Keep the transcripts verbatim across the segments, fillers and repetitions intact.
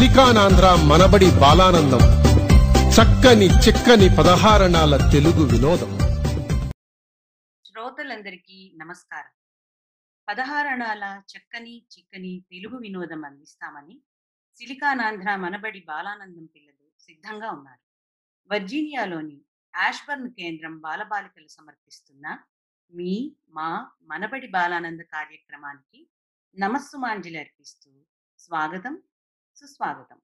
Silicon Andhra మనబడి బాలానందం, చక్కని చిక్కని పదహారణాల తెలుగు వినోదం. శ్రోతలందరికీ నమస్కారం. పదహారణాల చక్కని చిక్కని తెలుగు వినోదం అందిస్తామని సిలికాన్ ఆంధ్ర మనబడి బాలానందం పిల్లలు సిద్ధంగా ఉన్నారు. వర్జీనియాలోని ఆష్బర్న్ కేంద్రం బాలబాలికలు సమర్పిస్తున్న మీ మా మనబడి బాలానంద కార్యక్రమానికి నమస్సుమాంజలి అర్పిస్తూ స్వాగతం, సుస్వాగతం.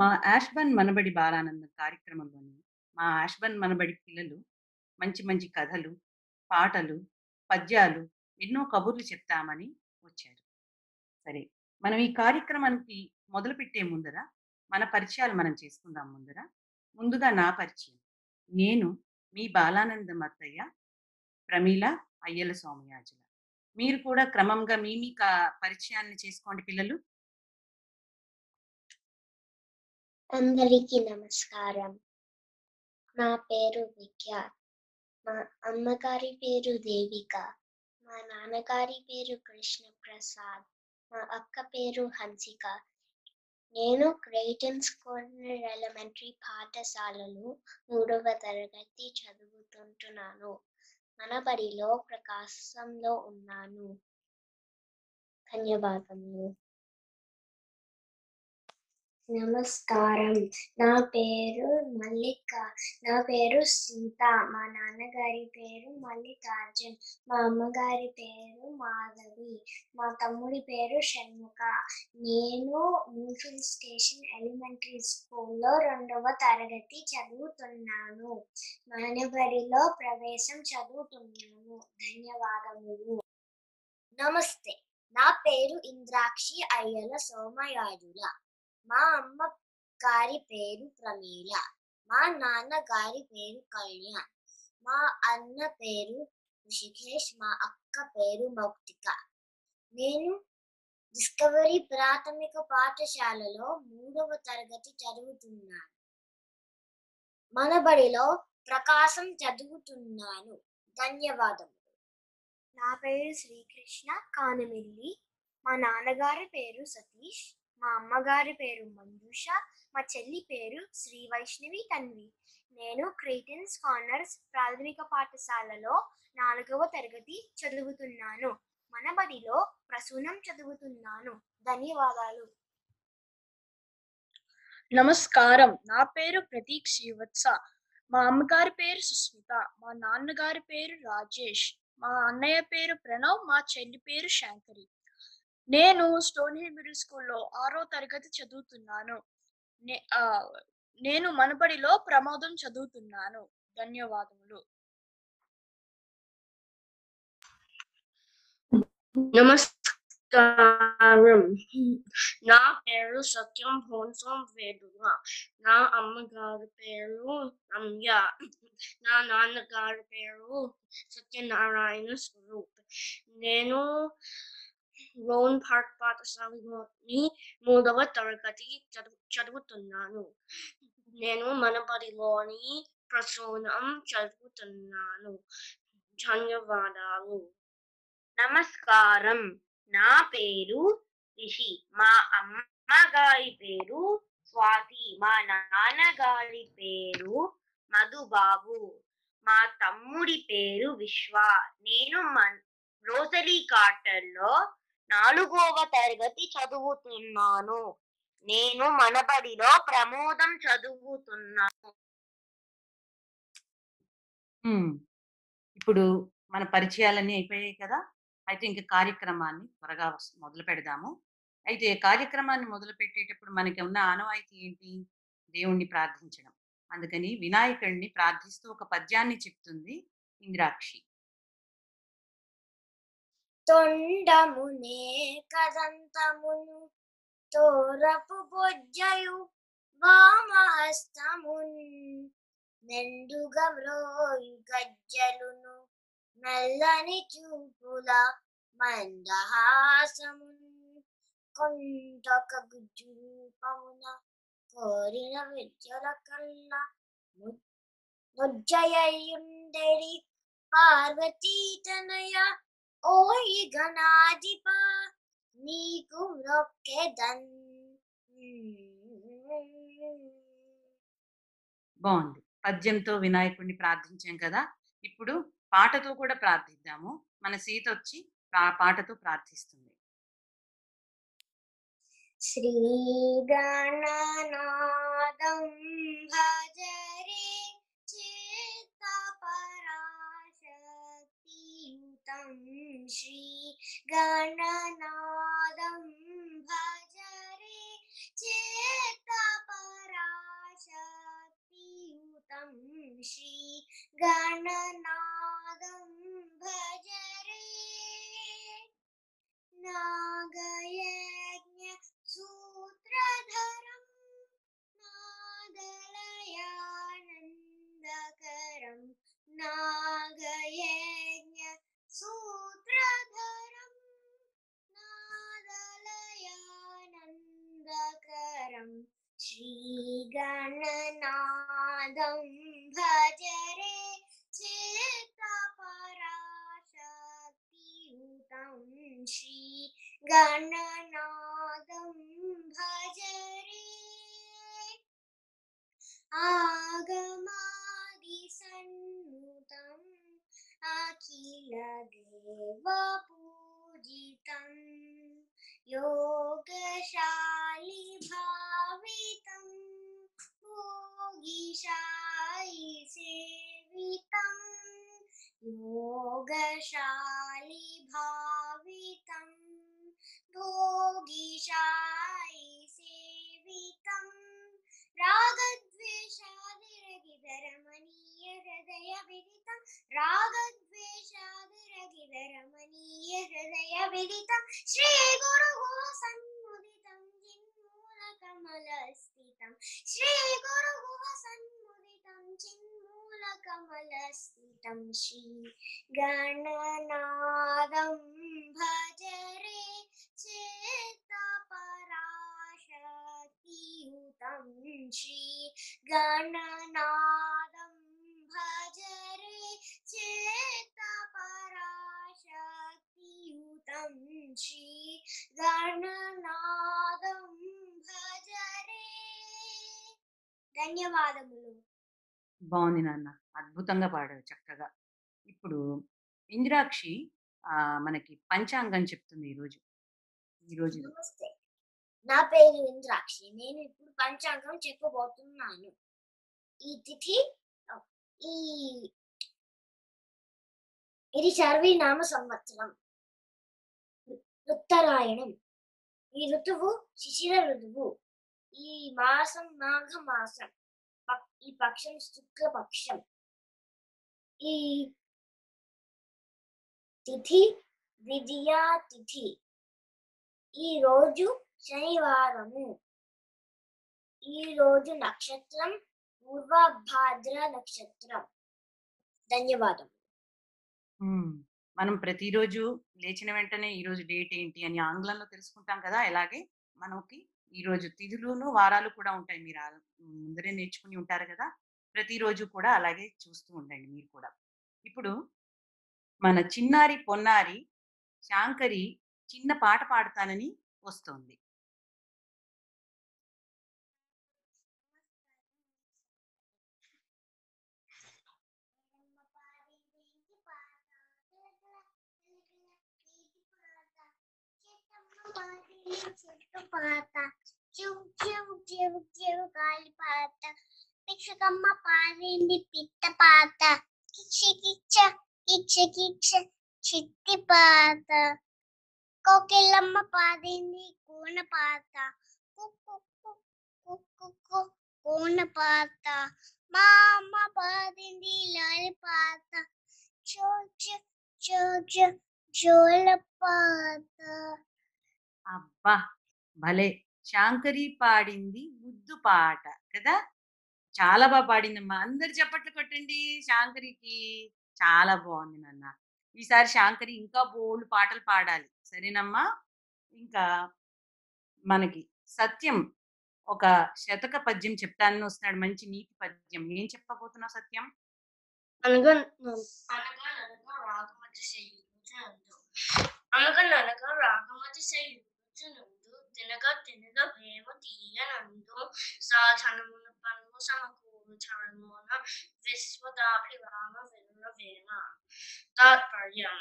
మా ఆష్బర్న్ మనబడి బాలానందం కార్యక్రమంలోని మా ఆష్బర్న్ మనబడి పిల్లలు మంచి మంచి కథలు, పాటలు, పద్యాలు, ఎన్నో కబుర్లు చెప్తామని వచ్చారు. సరే, మనం ఈ కార్యక్రమానికి మొదలుపెట్టే ముందర మన పరిచయాలు మనం చేసుకుందాం. ముందర ముందుగా నా పరిచయం. నేను మీ బాలానందం అత్తయ్య ప్రమీల అయ్యల సోమయాజుల. మీరు కూడా క్రమంగా మీ మీ పరిచయాన్ని చేసుకోండి పిల్లలు. అందరికీ నమస్కారం. నా పేరు విద్య. మా అమ్మగారి పేరు దేవిక. మా నాన్నగారి పేరు కృష్ణప్రసాద్. మా అక్క పేరు హన్సిక. నేను క్రెటన్స్ కార్నర్ ఎలిమెంటరీ పాఠశాలలో మూడవ తరగతి చదువుతుంటున్నాను. మనబడిలో ప్రకాశంలో ఉన్నాను. ధన్యవాదములు. నమస్కారం. నా పేరు మల్లిక. నా పేరు సీత. మా నాన్నగారి పేరు మల్లికార్జున్. మా అమ్మగారి పేరు మాధవి. మా తమ్ముడి పేరు షణ్ముఖ. నేను న్యూఫిల్ స్టేషన్ ఎలిమెంటరీ స్కూల్లో రెండవ తరగతి చదువుతున్నాను. మనబడిలో ప్రవేశం చదువుతున్నాను. ధన్యవాదములు. నమస్తే. నా పేరు ఇంద్రాక్షి అయ్యల సోమయాజుల. మా అమ్మ గారి పేరు ప్రమీల. మా నాన్న గారి పేరు కళ్యాణ్. మా అన్న పేరు ఋషికేష్. మా అక్క పేరు మౌక్తిక. నేను డిస్కవరీ ప్రాథమిక పాఠశాలలో మూడవ తరగతి చదువుతున్నాను. మనబడిలో ప్రకాశం చదువుతున్నాను. ధన్యవాదములు. నా పేరు శ్రీకృష్ణ కానమిల్లి. మా నాన్నగారి పేరు సతీష్. మా అమ్మగారి పేరు మంజుష. మా చెల్లి పేరు శ్రీ వైష్ణవి తన్వి. నేను క్రెటన్స్ కార్నర్స్ ప్రాథమిక పాఠశాలలో నాలుగవ తరగతి చదువుతున్నాను. మనబడిలో ప్రసూనం చదువుతున్నాను. ధన్యవాదాలు. నమస్కారం. నా పేరు ప్రతీక్ శ్రీవత్స. మా అమ్మగారి పేరు సుస్మిత. మా నాన్నగారి పేరు రాజేష్. మా అన్నయ్య పేరు ప్రణవ్. మా చెల్లి పేరు శాంకరి. నేను స్టోన్ హిల్ మిడిల్ స్కూల్లో ఆరో తరగతి చదువుతున్నాను. నేను మనబడిలో ప్రమోదం చదువుతున్నాను. ధన్యవాదములు. నమస్కారం. నా పేరు సత్యం భోన్సం వేడుగా. నా అమ్మగారి పేరు రమ్య. నా నాన్నగారి పేరు సత్యనారాయణ స్వరూప్. నేను లోన్ పార్క్ పాఠశాలని మూడవ తరగతి చదువు చదువుతున్నాను. నేను మనబడిలోని ప్రసూనం చదువుతున్నాను. ధన్యవాదాలు. నమస్కారం. నా పేరు రిషి. మా అమ్మ గారి పేరు స్వాతి. మా నాన్నగారి పేరు మధుబాబు. మా తమ్ముడి పేరు విశ్వ. నేను మన్ మోసాలి కార్టర్ లో నాలుగవ తరగతి చదువుతున్నాను. నేను మనబడిలో ప్రమోదం చదువుతున్నాను. ఇప్పుడు మన పరిచయాలన్నీ అయిపోయాయి కదా. అయితే ఇంకా కార్యక్రమాన్ని త్వరగా మొదలు పెడదాము. అయితే కార్యక్రమాన్ని మొదలు పెట్టేటప్పుడు మనకి ఉన్న ఆనవాయితీ ఏంటి? దేవుణ్ణి ప్రార్థించడం. అందుకని వినాయకుడిని ప్రార్థిస్తూ ఒక పద్యాన్ని చెప్తుంది ఇంద్రాక్షి. తొండమునే కదంతమును తోరపు బొజ్జయు వామహస్తమున్ మెండుగా వ్రోయు గజ్జలును నల్లని చూపుల మందహాసమున్ కొండొక గుజ్జు రూపమున కోరిన విద్యుల కల్లా నుజ్జయుండెడి పార్వతీ తనయ ఓయి గణాధిప నీకు మొక్కెదన్ బాగుంది. పద్యంతో వినాయకుడిని ప్రార్థించాం కదా, ఇప్పుడు పాటతో కూడా ప్రార్థిద్దాము. మన సీత వచ్చి ఆ పాటతో ప్రార్థిస్తుంది. శ్రీ గణనాదం భజరే చిత్త పరాశక్తియుతం, శ్రీ గణనాదం భజరే చిత్త పరాశక్తియుతం, శ్రీ గణనాదం భజరే నాగయజ్ఞ సూత్రధరం నాదలయానందకరం, నాగయజ్ఞ సూత్రధరం నాదలయానందకరం, శ్రీ గణనాదం భజరే చిత్త పరాశక్తియుతం, శ్రీ గణనాదం భజరే ఆగమాది సన్నుతం అఖిల దేవ పూజితం యోగశాలి భావితం యోగిశాయి సేవితం యోగశాలి భావితం భోగిశాయి సేవితం రాగద్వేషాదిరగిదరమణీయ హృదయ విదితం రాగద్వేషాదిరగిదరమణీయ హృదయ విదితం శ్రీ గురుః సన్ముదితం చిన్మూల కమలస్థితం శ్రీ గురుః సన్ముదితం చిన్మూల కమలస్థితం శ్రీ గణనాదం భజరే చిత్త పరాశక్తియుతం శ్రీ గణనాదం భజరే చిత్త పరాశక్తియుతం శ్రీ గణనాదం భజరే. ధన్యవాదములు. బాగుంది నాన్న, అద్భుతంగా పాడారు చక్కగా. ఇప్పుడు ఇంద్రాక్షి ఆ మనకి పంచాంగం చెప్తుంది ఈరోజు. ఈరోజు నమస్తే, నా పేరు ఇంద్రాక్షి. నేను ఇప్పుడు పంచాంగం చెప్పబోతున్నాను. ఈ తిథి ఈ ఇది సర్వీనామ సంవత్సరం, ఉత్తరాయణం. ఈ ఋతువు శిశిర ఋతువు. ఈ మాసం మాఘమాసం. ఈ పక్షం శుక్లపక్షం. ఈ తిథి ద్వితీయ తిథి. ఈ రోజు శనివారము. ఈ రోజు నక్షత్రం పూర్వభాద్ర నక్షత్రం. ధన్యవాదం. మనం ప్రతిరోజు లేచిన వెంటనే ఈ రోజు డేట్ ఏంటి అని ఆంగ్లంలో తెలుసుకుంటాం కదా, అలాగే మనకి ఈ రోజు తిథులును వారాలు కూడా ఉంటాయి. మీరు ముందరే నేర్చుకుని ఉంటారు కదా, ప్రతిరోజు కూడా అలాగే చూస్తూ ఉండండి మీరు కూడా. ఇప్పుడు మన చిన్నారి పొన్నారి శాంకరి చిన్న పాట పాడతానని వస్తుంది. పిక్షకమ్మ పారింది పిత్త పాత, కిక్ష కిక్ష కిక్ష కిక్ష చిత్తి పాత, కోకిలమ్మ పాడింది కోన పాత, కుక్కు కుక్కు కుక్కు కోన పాత, మా అమ్మ పాడింది లాలి పాత, చో చో చో చో జోల పాత. అబ్బా భలే, శాంకరి పాడింది ముద్దు పాట కదా, చాలా బాగా పాడిందమ్మా. అందరు చప్పట్లు కొట్టండి శాంకరికి. చాలా బాగుంది నాన్న. ఈసారి శాంకరి ఇంకా బోల్డ్ పాటలు పాడాలి, సరేనమ్మా? ఇంకా మనకి సత్యం ఒక శతక పద్యం చెప్తానని వస్తున్నాడు, మంచి నీతి పద్యం. ఏం చెప్పబోతున్నావు సత్యం? అనగా అనగా రాగమతి శైలి, అనగా అనగా రాగమతి శైలి, తినగా తినగ వేము తీయనందు సాధనమున పన్ను సమకూర్చనమున విశ్వదాభిరామ వినురవేమ. తాత్పర్యం: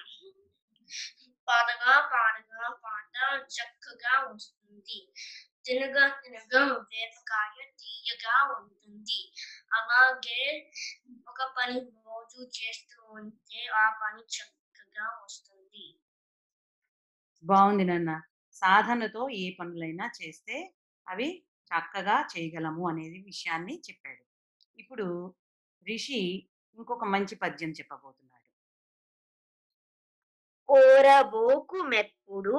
పాడగా పాడగా పాట చక్కగా వస్తుంది, తినగా తినగా వేపకాయ తీయగా ఉంటుంది. అలాగే ఒక పని రోజు చేస్తూ ఉంటే ఆ పని చక్కగా వస్తుంది. బాగుంది నాన్న. సాధనతో ఏ పనులైనా చేస్తే అవి చక్కగా చేయగలము అనేది విషయాన్ని చెప్పాడు. ఇప్పుడు రిషి ఇంకొక మంచి పద్యం చెప్పబోతున్నాడు. కోరబోకు మెప్పుడు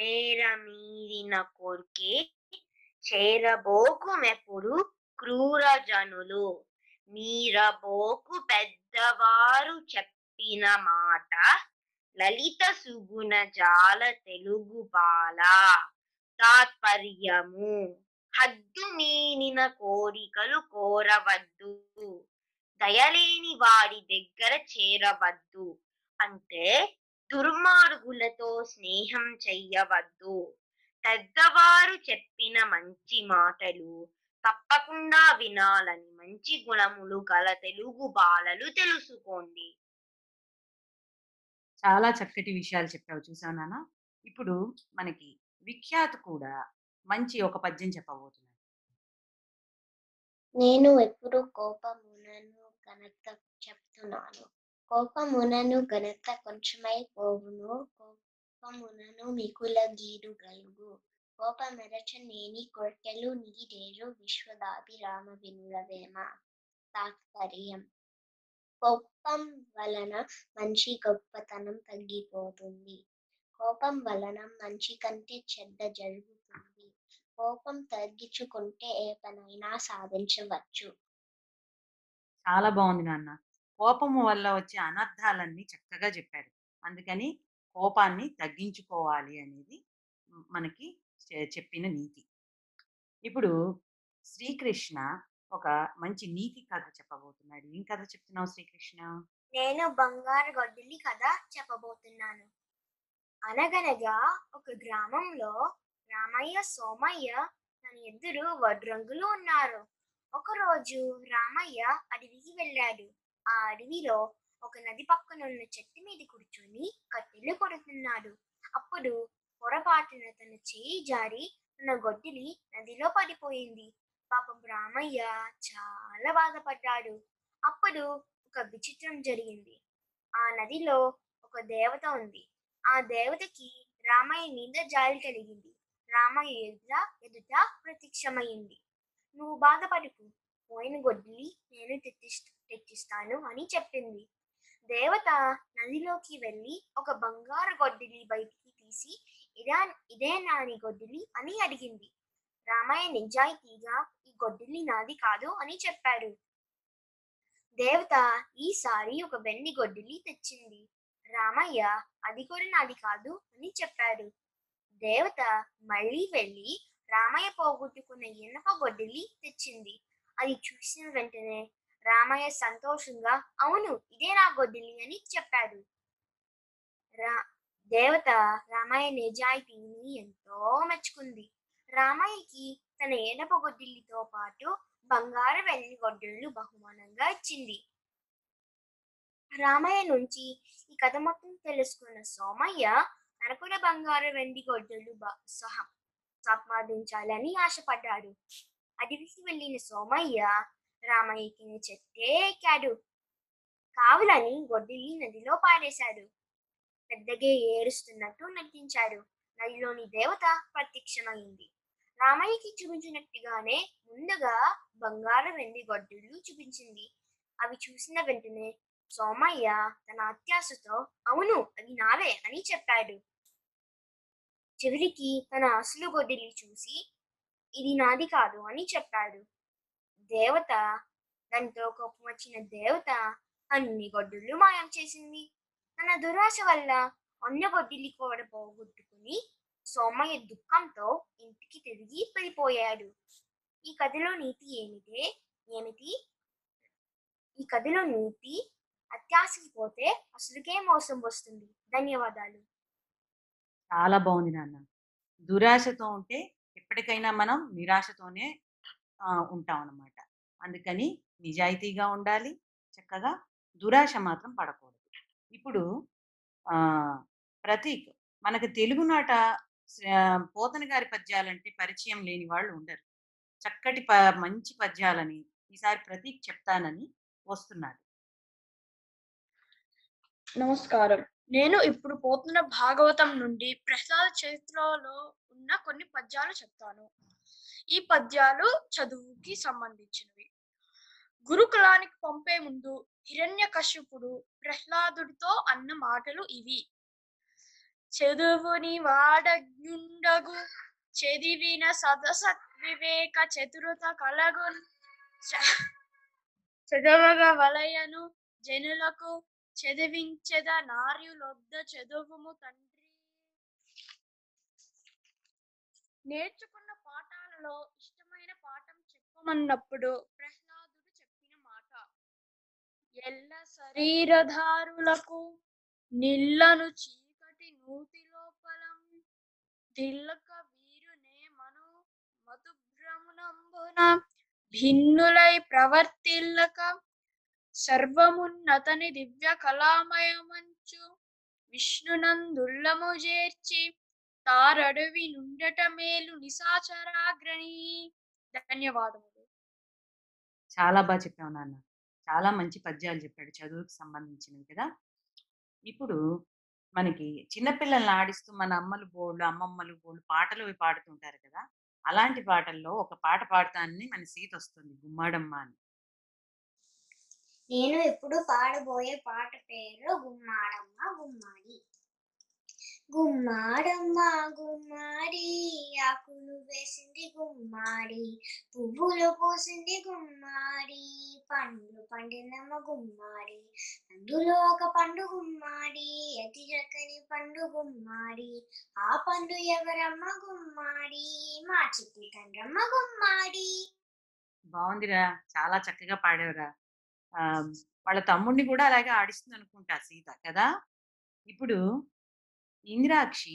మేర మీరిన కోర్కే, చేరబోకు మెప్పుడు క్రూర జనులు. మీరబోకు పెద్దవారు చెప్పిన మాట, లలిత సుగుణ జాల తెలుగు బాల. తాత్పర్యము: హద్దు మీనిన కోరికలు కోరవద్దు, దయలేని వారి దగ్గర చేరవద్దు, అంటే దుర్మార్గులతో స్నేహం చెయ్యవద్దు. పెద్దవారు చెప్పిన మంచి మాటలు తప్పకుండా వినాలని మంచి గుణములు గల తెలుగు బాలలు తెలుసుకోండి. చాలా చక్కటి విషయాలు చెప్పావు చూసావు నాన్న. ఇప్పుడు మనకి విఖ్యాత్ కూడా మంచి ఒక పద్యం చెప్పబోతున్నాను. నేను ఎప్పుడు కోపమునను గనక చెప్తున్నాను, కోపమునను గనక కొంచెమై పోవును, కోపమునను మిగుల గీరు గలుగు. కోపమెరచనేని కొర్కెలు నీడేరు, విశ్వదాభిరామ వినులవేమ. తాత్పర్యం: కోపం వలన మంచి గొప్పతనం తగ్గిపోతుంది, కోపం వలన మంచి కంటే చెడ్డ జరుగుతుంది. కోపం తగ్గించుకుంటే ఏ పనైనా సాధించవచ్చు. చాలా బాగుంది నాన్న. కోపము వల్ల వచ్చే అనర్థాలన్నీ చక్కగా చెప్పారు. అందుకని కోపాన్ని తగ్గించుకోవాలి అనేది మనకి చెప్పిన నీతి. ఇప్పుడు శ్రీకృష్ణ ఒక మంచి నీతి కథ చెప్పబోతున్నాడు. ఏం కథ చెప్తున్నావు శ్రీకృష్ణ? నేను బంగారు గొడ్డలి కథ చెప్పబోతున్నాను. అనగనగా ఒక గ్రామంలో రామయ్య, సోమయ్య తన ఇద్దరు వడ్రంగులు ఉన్నారు. ఒకరోజు రామయ్య అడవికి వెళ్ళాడు. ఆ అడవిలో ఒక నది పక్కనున్న చెట్టు మీద కూర్చొని కట్టెలు కొడుతున్నాడు. అప్పుడు పొరపాటున తన చేయి జారి తన గొడ్డలి నదిలో పడిపోయింది. పాపం రామయ్య చాలా బాధపడ్డాడు. అప్పుడు ఒక విచిత్రం జరిగింది. ఆ నదిలో ఒక దేవత ఉంది. ఆ దేవతకి రామయ్య మీద జాలి కలిగింది. రామయ్య ఎదుట ఎదుట ప్రత్యక్షమైంది. నువ్వు బాధపడకు, పోయిన గొడ్డలి నేను తెచ్చి తెచ్చిస్తాను అని చెప్పింది. దేవత నదిలోకి వెళ్ళి ఒక బంగారు గొడ్డలి బయటికి తీసి ఇదా ఇదే నాని గొడ్డలి అని అడిగింది. రామయ్య నిజాయితీగా ఈ గొడ్డలి నాది కాదు అని చెప్పాడు. దేవత ఈసారి ఒక వెండి గొడ్డలి తెచ్చింది. రామయ్య అది కూడా నాది కాదు అని చెప్పాడు. దేవత మళ్ళీ వెళ్ళి రామయ్య పోగొట్టుకున్న ఇనప గొడ్డలి తెచ్చింది. అది చూసిన వెంటనే రామయ్య సంతోషంగా అవును ఇదే నా గొడ్డలి అని చెప్పాడు. రా దేవత రామయ్య నిజాయితీని ఎంతో మెచ్చుకుంది. రామయ్యకి తన ఏనప గొడ్డలితో పాటు బంగారు వెండి గొడ్డళ్ళు బహుమానంగా ఇచ్చింది. రామయ్య నుంచి ఈ కథ మొత్తం తెలుసుకున్న సోమయ్య తనకున్న బంగారు వెండి గొడ్డళ్ళు సహా సంపాదించాలని ఆశపడ్డాడు. అడవికి వెళ్ళిన సోమయ్య రామయ్యకి చెట్టే ఎక్కాడు. కావులని గొడ్డలి నదిలో పారేశాడు. పెద్దగా ఏరుస్తున్నట్టు నటించాడు. నదిలోని దేవత ప్రత్యక్షమైంది. రామయ్యకి చూపించినట్టుగానే ముందుగా బంగారు వెండి గొడ్డళ్ళు చూపించింది. అవి చూసిన వెంటనే సోమయ్య తన అత్యాశతో అవును అవి నావే అని చెప్పాడు. చివరికి తన అసలు గొడ్డలి చూసి ఇది నాది కాదు అని చెప్పాడు. దేవత దానితో కోపం వచ్చిన దేవత అన్ని గొడ్డళ్ళు మాయం చేసింది. తన దురాశ వల్ల అన్న గొడ్డలి కూడా పోగొట్టుకుని సోమయ్య దుఃఖంతో ఇంటికి తిరిగి వెళ్ళిపోయాడు. ఈ కథలో నీతి ఏమిటే ఏమిటి ఈ కథలో నీతి: అత్యాశకి పోతే అసలుకే మోసం వస్తుంది. ధన్యవాదాలు. చాలా బాగుంది నాన్న. దురాశతో ఉంటే ఎప్పటికైనా మనం నిరాశతోనే ఉంటాం అన్నమాట. అందుకని నిజాయితీగా ఉండాలి, చక్కగా దురాశ మాత్రం పడకూడదు. ఇప్పుడు ప్రతీక్, మనకు తెలుగునాట పోతన గారి పద్యాలంటే పరిచయం లేని వాళ్ళు ఉండరు. చక్కటి ప మంచి పద్యాలని ఈసారి ప్రతీక్ చెప్తానని వస్తున్నాడు. నమస్కారం. నేను ఇప్పుడు పోతన భాగవతం నుండి ప్రహ్లాద చరిత్రలో ఉన్న కొన్ని పద్యాలు చెప్తాను. ఈ పద్యాలు చదువుకి సంబంధించినవి. గురుకులానికి పంపే ముందు హిరణ్య కశ్యపుడు ప్రహ్లాదుడితో అన్న మాటలు ఇవి. చదువుని వాడగుండగు చదివిన సదసత్ వివేక చతురత కలగున్, చదవగా వలయను జనులకు చదివించద నార్యులొద్ద చదువుము తండ్రి. నేర్చుకున్న పాఠాలలో ఇష్టమైన పాఠం చెప్పమన్నప్పుడు ప్రహ్లాదుడు చెప్పిన మాట, ఎల్ల శరీరధారులకు నిల్లను చీకటి నూతి లోపలం దిల్లక వీరునే మను మధుభ్రమునంబున భిన్నులై ప్రవర్తిల్లక సర్వమున్నతని దివ్య కళామయమంచు విష్ణునందుల్లము చేర్చి తారడవి నుండట మేలు నిశాచరాగ్రణి. ధన్యవాదములు. చాలా బాగా చెప్పావు నాన్న, చాలా మంచి పద్యాలు చెప్పాడు చదువుకు సంబంధించినవి కదా. ఇప్పుడు మనకి చిన్నపిల్లల్ని ఆడిస్తూ మన అమ్మలు బోళ్ళు అమ్మమ్మలు బోళ్ళు పాటలు పాడుతుంటారు కదా, అలాంటి పాటల్లో ఒక పాట పాడతానని మన సీత వస్తుంది, గుమ్మాడమ్మ అని. నేను ఇప్పుడు పాడబోయే పాట పేరు గుమ్మాడమ్మ గుమ్మాడి. గుమ్మాడమ్మ గుమ్మాడి, ఆకులు వేసింది గుమ్మాడి, పువ్వులు పూసింది గుమ్మాడి, పండ్లు పండినమ్మ గుమ్మాడి, అందులో ఒక పండు గుమ్మాడి, అతి చక్కని పండు గుమ్మాడి, ఆ పండు ఎవరమ్మ గుమ్మాడి, మా చిట్టి తండ్రమ్మ గుమ్మాడి. బాగుందిరా, చాలా చక్కగా పాడేవరా. ఆ వాళ్ళ తమ్ముడిని కూడా అలాగే ఆడిస్తుంది అనుకుంటా సీత కదా. ఇప్పుడు ఇందిరాక్షి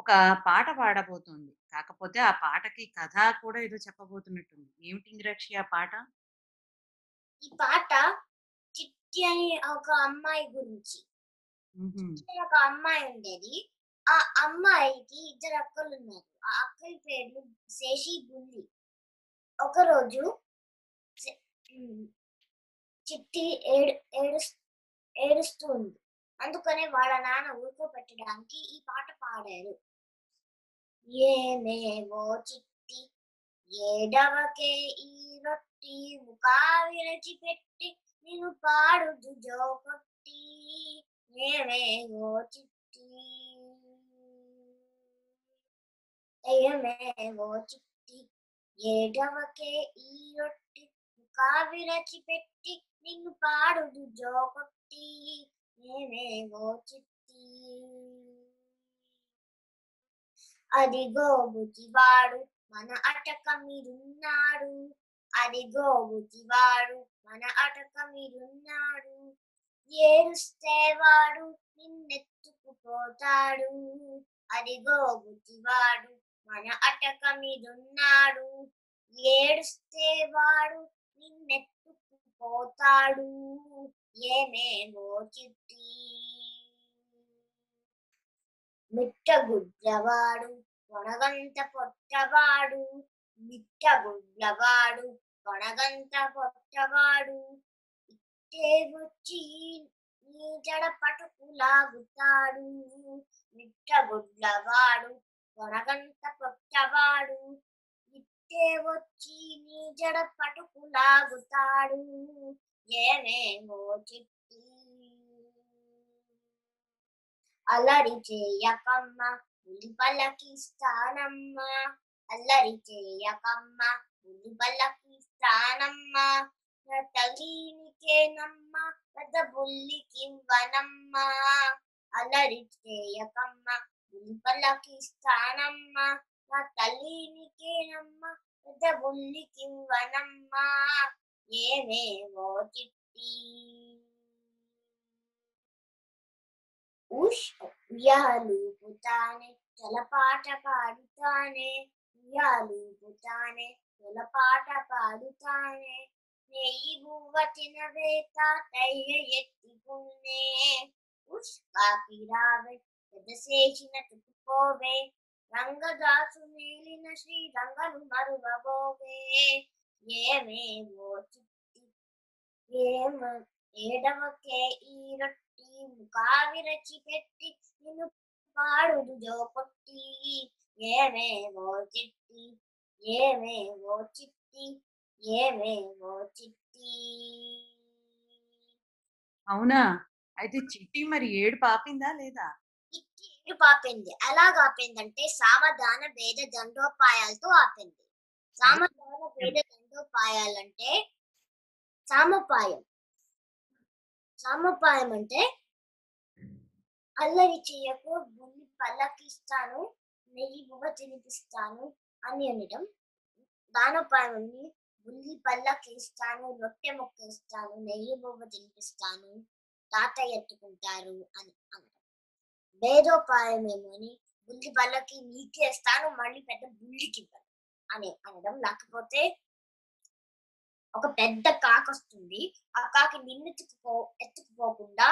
ఒక పాట పాడబోతుంది, కాకపోతే ఆ పాటకి కథ కూడా ఏదో చెప్పబోతున్నట్టుంది. ఏమిటి ఇందిరాక్షి ఆ పాట? ఈ పాట చిట్టి అని ఒక అమ్మాయి గురించి. ఒక అమ్మాయి ఉండేది, ఆ అమ్మాయికి ఇద్దరు అక్కలు ఉన్నారు. ఆ అక్కల పేర్లు శేషి బుల్లి. ఒకరోజు చిట్టి ఏడు ఏడు ఏడుస్తూ ఉంది, అందుకనే వాళ్ళ నాన్న ఊరుకోబెట్టడానికి ఈ పాట పాడారు. ఏమేవో చిట్టి ఏడవకే ఈ రొట్టి, ముఖావిరచి పెట్టి నేను పాడుదు జోకొట్టి, ఏమేవో చిట్టి ఏమేవో చిట్టి ఏడవకే ఈ రొట్టి, ముఖావిరచి పెట్టి నిన్ను పాడుదు జోకొట్టి, ఏమేవో చిట్టి. అదిగో బుచివాడు మన అటక మీరున్నాడు, అదిగో బుచివాడు మన అటక మీరున్నాడు, ఏరుస్తే వాడు నిన్నెత్తుకుపోతాడు, అదిగో బుచివాడు మన అటక మీరున్నాడు, ఏడుస్తే వాడు నిన్నెత్తుకుపోతాడు, ఏమేవో చిట్టి. మిట్టగుడ్లవాడు కొనగంత పొట్టవాడు, మిట్టగుడ్లవాడు కొనగంత పొట్టవాడు, ఇట్టే వచ్చి నీ జడ పటుకు లాగుతాడు, మిట్టగుడ్లవాడు కొనగంత పొట్టవాడు, ఇట్టే వచ్చి నీ జడ పటుకు లాగుతాడు, ఏమేవో చిట్టి. అల్లరి చేయకమ్మ ఉలిపల్లకిస్తానమ్మ, అల్లరి చేయకమ్మ ఉలిపల్లకిస్తానమ్మ, తగిలికేనమ్మ పెద్ద బుల్లికివ్వనమ్మ, అల్లరి చేయకమ్మ ఉలిపల్లకిస్తానమ్మ, నా తల్లినికేనమ్మ పెద్ద బుల్లికివ్వనమ్మ, ఏమేవో చిట్టి. ఉష్ ఉయ్యాలు పుతానే జలపాట పాడుతానే ఉయ్యాలూపుతానే జలపాట పాడుతానే నెయ్యి బువ్వ తినవే తాతయ్య ఎత్తికున్నే ఉష్ కాకి రావే పెదసేచిన తుక్కుపోవే రంగదాసు మేలిన శ్రీ రంగను మరువబోవే ఏమేమో చిట్టి ఏమ ఏడవకే ఈ రొట్టి ముఖావిరచి పెట్టి నిన్ను పాడుదు జోపొట్టి ఏమేమో చిట్టి ఏమేమో చిట్టి ఏమేమో చిట్టి. అవునా, అయితే చిట్టి మరి ఏడు పాపిందా లేదా? చిట్టి ఏడు పాపింది. అలాగ ఆపిందంటే సామధాన భేద దండోపాయాలతో ఆపింది. సామధాన భేద దండోపాయాలంటే సామపాయం. సామపాయం అంటే అల్లరి చెయ్యకు, బుల్లి పల్లకిస్తాను, నెయ్యి బువ్వ తినిపిస్తాను అని అనడం. దానోపాయం అన్ని బుల్లి పల్లకిస్తాను, రొట్టె మొక్కిస్తాను, నెయ్యి బువ్వ తినిపిస్తాను, తాత ఎత్తుకుంటారు అని అనడం. భేదోపాయం ఏమోని బుల్లి పల్లకి నీకేస్తాను, మళ్ళీ పెద్ద బుల్లికి అని అనడం. లేకపోతే ఒక పెద్ద కాకి వస్తుంది, ఆ కాకి నిన్నెత్తుకుపో ఎత్తుకుపోకుండా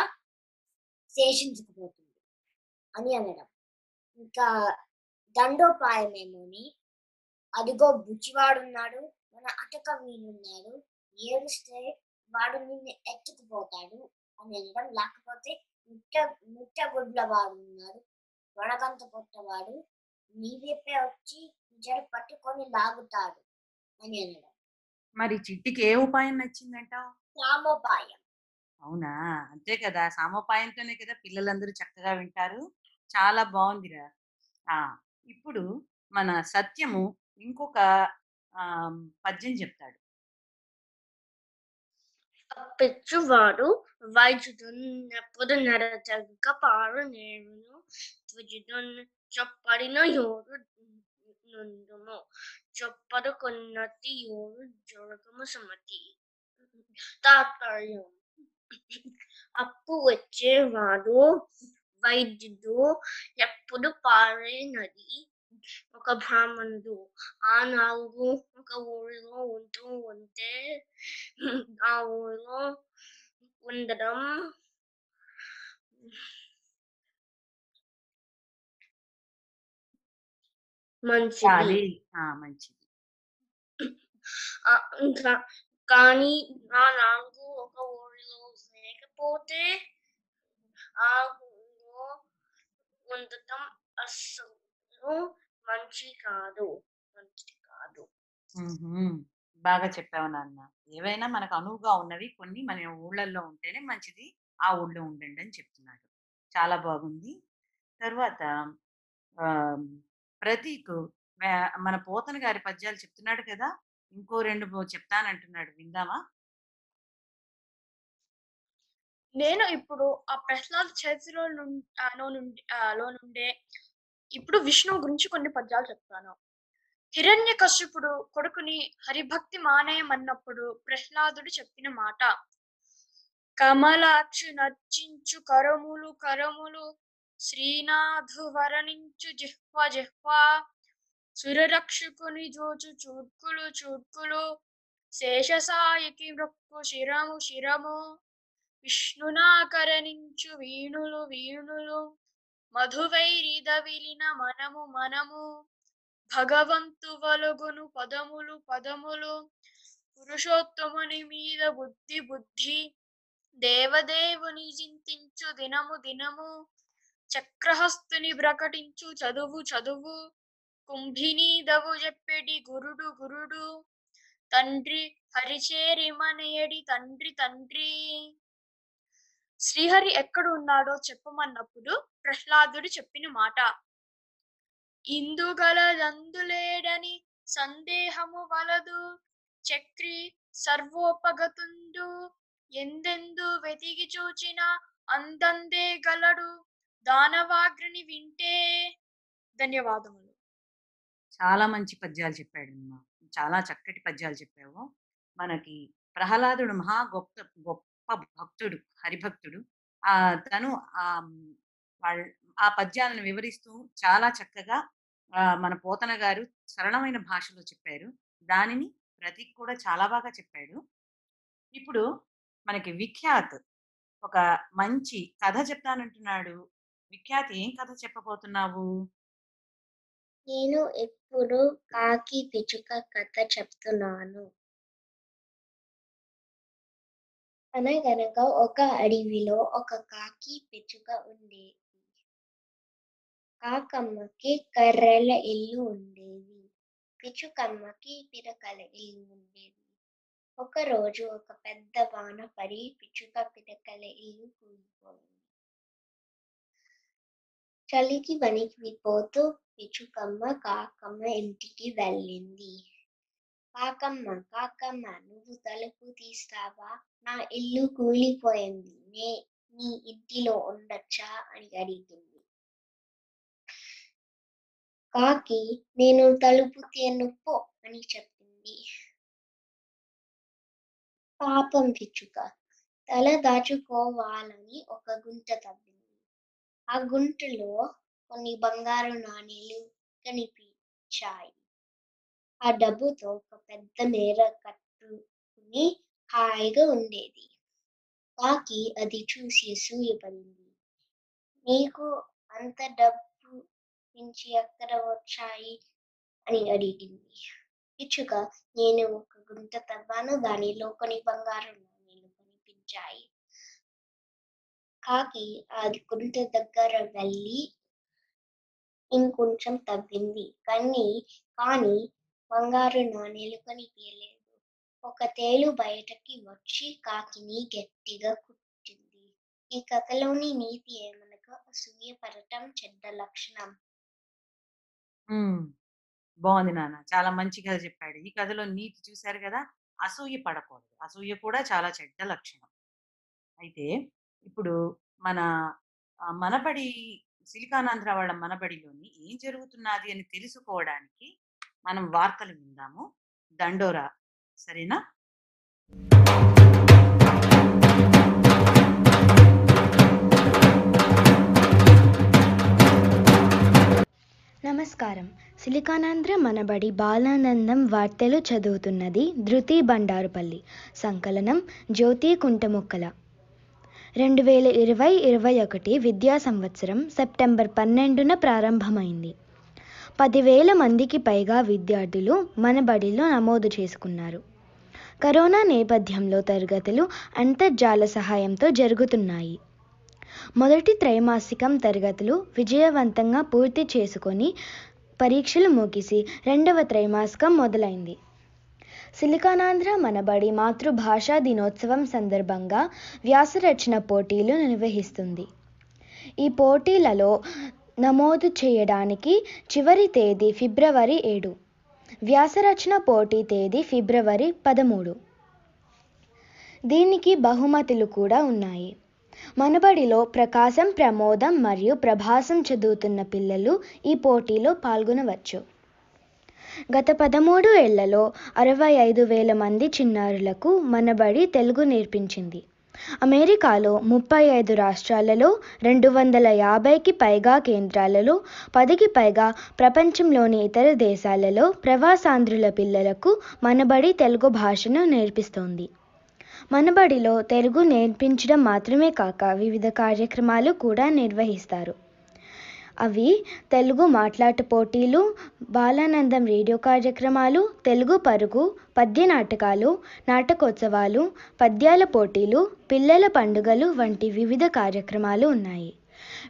శేషించుకుపోతుంది అని అనడం. ఇంకా దండోపాయం ఏమోని అదిగో బుచ్చివాడున్నాడు, మన అటక వీడున్నాడు, ఏడుస్తే వాడు నిన్ను ఎత్తుకుపోతాడు అని అనడం. లేకపోతే ముట్ట ముట్ట గుడ్ల వాడు ఉన్నాడు, వడగంత పొట్టవాడు నీవెప్పే వచ్చి జడ పట్టుకొని లాగుతాడు అని అనడం. మరి చిట్టికి ఏ ఉపాయం నచ్చిందంట? సామోపాయం. అవునా, అంతే కదా, సామోపాయంతోనే కదా పిల్లలందరూ చక్కగా వింటారు. చాలా బాగుందిరా. ఆ ఇప్పుడు మన సత్యము ఇంకొక ఆ పద్యం చెప్తాడు. పిచ్చువాడు వైద్యున్నప్పుడున్నర తగ్గ పాడు నేను చొప్పడిన యోడు నుండుము చొప్పడు కొన్నతి యోడు జొరకము సమతి తాతాయం అప్పు వచ్చేవాడు వైద్యుడు ఎప్పుడు పారేనది ఒక బ్రాహ్మణుడు ఆ నాలుగు ఒక ఊరిలో ఉంటూ ఉంటే ఆ ఊరిలో ఉండడం మంచిది మంచిది కానీ ఆ నాలుగు ఒక ఊరిలో లేకపోతే ఆ ఊరిలో ఉండటం అస్సలు మంచి కాదు మంచి కాదు. బాగా చెప్పావు నాన్న. ఏవైనా మనకు అనువుగా ఉన్నవి కొన్ని మన ఊళ్ళల్లో ఉంటేనే మంచిది, ఆ ఊళ్ళో ఉండండి అని చెప్తున్నాడు. చాలా బాగుంది. తర్వాత ఆ ప్రతీకు మన పోతన గారి పద్యాలు చెప్తున్నాడు కదా, ఇంకో రెండు చెప్తానంటున్నాడు, విందామా? నేను ఇప్పుడు ఆ ప్రహ్లాద్ చరిత్రలో నుండే ఇప్పుడు విష్ణువు గురించి కొన్ని పద్యాలు చెప్తాను. హిరణ్య కశ్యపుడు కొడుకుని హరిభక్తి మానేయమన్నప్పుడు ప్రహ్లాదుడు చెప్పిన మాట కమలాక్షి నర్చించు కరములు కరములు శ్రీనాథు వరణించు జిహ్వ జిహ్వ సురరక్షకుని జోచు చూడ్కులు చూడ్కులు శేషసాయికి మృక్కు శిరము శిరము విష్ణునా కరణించు వీణులు వీణులు మధువైరి దవిలిన మనము మనము భగవంతు వలుగును పదములు పదములు పురుషోత్తముని మీద బుద్ధి బుద్ధి దేవదేవుని చింతించు దినము దినము చక్రహస్తుని ప్రకటించు చదువు చదువు కుంభిని దవు చెప్పెడి గురుడు గురుడు తండ్రి హరిచేరి మనయడి తండ్రి తండ్రి. శ్రీహరి ఎక్కడ ఉన్నాడో చెప్పమన్నప్పుడు ప్రహ్లాదుడు చెప్పిన మాట ఇందుగలదందులేడని సందేహము వలదు చక్రి సర్వోపగతుండు ఎందెందు వెతికి చూచినా అందందే గలడు దానవాగ్రిని వింటే. ధన్యవాదములు. చాలా మంచి పద్యాలు చెప్పాడు, చాలా చక్కటి పద్యాలు చెప్పావు. మనకి ప్రహ్లాదుడు మహా గొప్ప గొప్ప భక్తుడు, హరిభక్తుడు. ఆ తను ఆ వాళ్ళ ఆ ఆ పద్యాలను వివరిస్తూ చాలా చక్కగా మన పోతన గారు సరళమైన భాషలో చెప్పారు. దానిని ప్రతీక్ కూడా చాలా బాగా చెప్పాడు. ఇప్పుడు మనకి విఖ్యాత్ ఒక మంచి కథ చెప్తానంటున్నాడు. విఖ్యాత్ ఏం కథ చెప్పబోతున్నావు? నేను ఎప్పుడు కాకి పిచ్చుక కథ చెప్తున్నాను. అనగనగా ఒక అడవిలో ఒక కాకి పిచ్చుక ఉండేది. కాకమ్మకి కర్రల ఇల్లు ఉండేది, పిచ్చుకమ్మకి పిరకల ఇల్లు ఉండేది. ఒకరోజు ఒక పెద్ద వాన పడి పిచ్చుక పిరకల ఇల్లు కూలిపోయింది. చలికి వణికిపోతూ పిచ్చుకమ్మ కాకమ్మ ఇంటికి వెళ్ళింది. కాకమ్మ కాకమ్మ నువ్వు తలుపు తీస్తావా? నా ఇల్లు కూలిపోయింది, నే నీ ఇంటిలో ఉండొచ్చా అని అడిగింది. కాకి నేను తలుపు తీయనుపో అని చెప్పింది. పాపం పిచ్చుక తల దాచుకోవాలని ఒక గుంట తవ్వింది. ఆ గుంటలో కొన్ని బంగారు నాణేలు కనిపించాయి. ఆ డబ్బుతో ఒక పెద్ద నేర కట్టుకుని హాయిగా ఉండేది. కాకి అది చూసి సూయపడింది. నీకు అంత డబ్బు నుంచి ఎక్కడ వచ్చాయి అని అడిగింది. పిచ్చుక నేను ఒక గుంట తవ్వాను, దానిలో కొన్ని బంగారు నాణేలు కనిపించాయి. కాకి ఆ గుంట దగ్గర వెళ్ళి ఇంకొంచెం తవ్వింది, కానీ కానీ బంగారు నాణేలు కనిపించలేదు. ఒక తేలు బయటకి వచ్చి కాకిని గట్టిగా కుట్టింది. ఈ కథలోని నీతి ఏమనగా అసూయపడటం చెడ్డ లక్షణం. బాగుంది నాన్న, చాలా మంచి కథ చెప్పాడు. ఈ కథలో నీతి చూశారు కదా, అసూయ పడకూడదు, అసూయ కూడా చాలా చెడ్డ లక్షణం. అయితే ఇప్పుడు మన మనబడి సిలికాన్ ఆంధ్ర వాళ్ళ మనబడిలోని ఏం జరుగుతున్నది అని తెలుసుకోవడానికి మనం వార్తలు విందాము. దండోరా, సరేనా? నమస్కారం. సిలికానాంధ్ర మనబడి బాలానందం వార్తలు చదువుతున్నది ధృతి బండారుపల్లి. సంకలనం జ్యోతి కుంటముక్కల. రెండు వేల ఇరవై ఇరవై ఒకటి విద్యా సంవత్సరం సెప్టెంబర్ పన్నెండున ప్రారంభమైంది. పదివేల మందికి పైగా విద్యార్థులు మనబడిలో నమోదు చేసుకున్నారు. కరోనా నేపథ్యంలో తరగతులు అంతర్జాల సహాయంతో జరుగుతున్నాయి. మొదటి త్రైమాసికం తరగతులు విజయవంతంగా పూర్తి చేసుకొని పరీక్షలు ముగిసి రెండవ త్రైమాసికం మొదలైంది. సిలికానాంధ్ర మనబడి మాతృభాషా దినోత్సవం సందర్భంగా వ్యాసరచన పోటీలు నిర్వహిస్తుంది. ఈ పోటీలలో నమోదు చేయడానికి చివరి తేదీ ఫిబ్రవరి ఏడు, వ్యాసరచన పోటీ తేదీ ఫిబ్రవరి పదమూడు. దీనికి బహుమతులు కూడా ఉన్నాయి. మనబడిలో ప్రకాశం, ప్రమోదం మరియు ప్రభాసం చదువుతున్న పిల్లలు ఈ పోటీలో పాల్గొనవచ్చు. గత పదమూడు ఏళ్లలో అరవై ఐదు వేల మంది చిన్నారులకు మనబడి తెలుగు నేర్పించింది. అమెరికాలో ముప్పై ఐదు రాష్ట్రాలలో రెండు వందల యాభైకి పైగా కేంద్రాలలో పదికి పైగా ప్రపంచంలోని ఇతర దేశాలలో ప్రవాసాంధ్రుల పిల్లలకు మనబడి తెలుగు భాషను నేర్పిస్తోంది. మనబడిలో తెలుగు నేర్పించడం మాత్రమే కాక వివిధ కార్యక్రమాలు కూడా నిర్వహిస్తారు. అవి తెలుగు మాట్లాట పోటీలు, బాలానందం రేడియో కార్యక్రమాలు, తెలుగు పరుగు, పద్య నాటకాలు, నాటకోత్సవాలు, పద్యాల పోటీలు, పిల్లల పండుగలు వంటి వివిధ కార్యక్రమాలు ఉన్నాయి.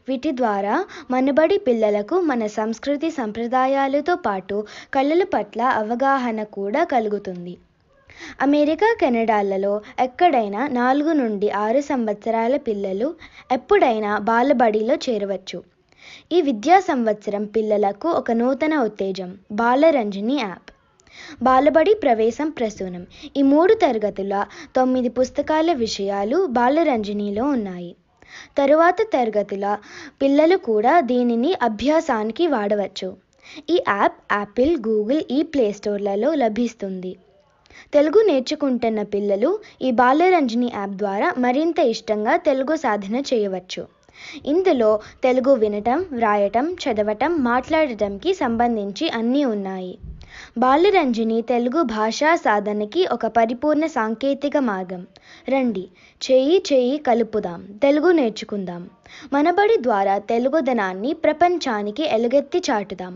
వీటి ద్వారా మనబడి పిల్లలకు మన సంస్కృతి సంప్రదాయాలతో పాటు కళల పట్ల అవగాహన కూడా కలుగుతుంది. అమెరికా, కెనడాలలో ఎక్కడైనా నాలుగు నుండి ఆరు సంవత్సరాల పిల్లలు ఎప్పుడైనా బాలబడిలో చేరవచ్చు. ఈ విద్యా సంవత్సరం పిల్లలకు ఒక నూతన ఉత్తేజం. బాలరంజని యాప్, బాలబడి ప్రవేశం ప్రసూనం ఈ మూడు తరగతుల తొమ్మిది పుస్తకాల విషయాలు బాలరంజనిలో ఉన్నాయి. తరువాత తరగతుల పిల్లలు కూడా దీనిని అభ్యాసానికి వాడవచ్చు. ఈ యాప్ యాపిల్, గూగుల్, ఈ ప్లే స్టోర్లలో లభిస్తుంది. తెలుగు నేర్చుకుంటున్న పిల్లలు ఈ బాలరంజని యాప్ ద్వారా మరింత ఇష్టంగా తెలుగు సాధన చేయవచ్చు. ఇందులో తెలుగు వినటం, వ్రాయటం, చదవటం, మాట్లాడటంకి సంబంధించి అన్నీ ఉన్నాయి. బాలరంజని తెలుగు భాషా సాధనకి ఒక పరిపూర్ణ సాంకేతిక మార్గం. రండి చేయి చేయి కలుపుదాం, తెలుగు నేర్చుకుందాం. మనబడి ద్వారా తెలుగుదనాన్ని ప్రపంచానికి ఎలుగెత్తి చాటుదాం.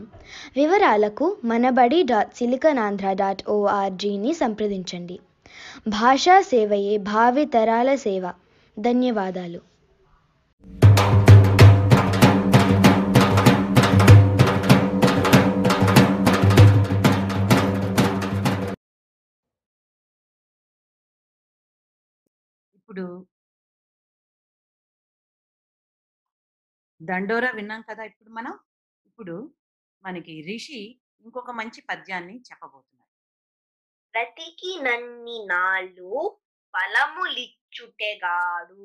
వివరాలకు Manabadi dot silicon Andhra dot ఓఆర్జీని సంప్రదించండి. భాషా సేవయే భావి తరాల సేవ. ధన్యవాదాలు. ఇప్పుడు దండోరా విన్నాం కదా. ఇప్పుడు మనం ఇప్పుడు మనకి రిషి ఇంకొక మంచి పద్యాన్ని చెప్పబోతున్నారు. రతికి నన్ని నాలు ఫలములిచ్చుటెగాడు,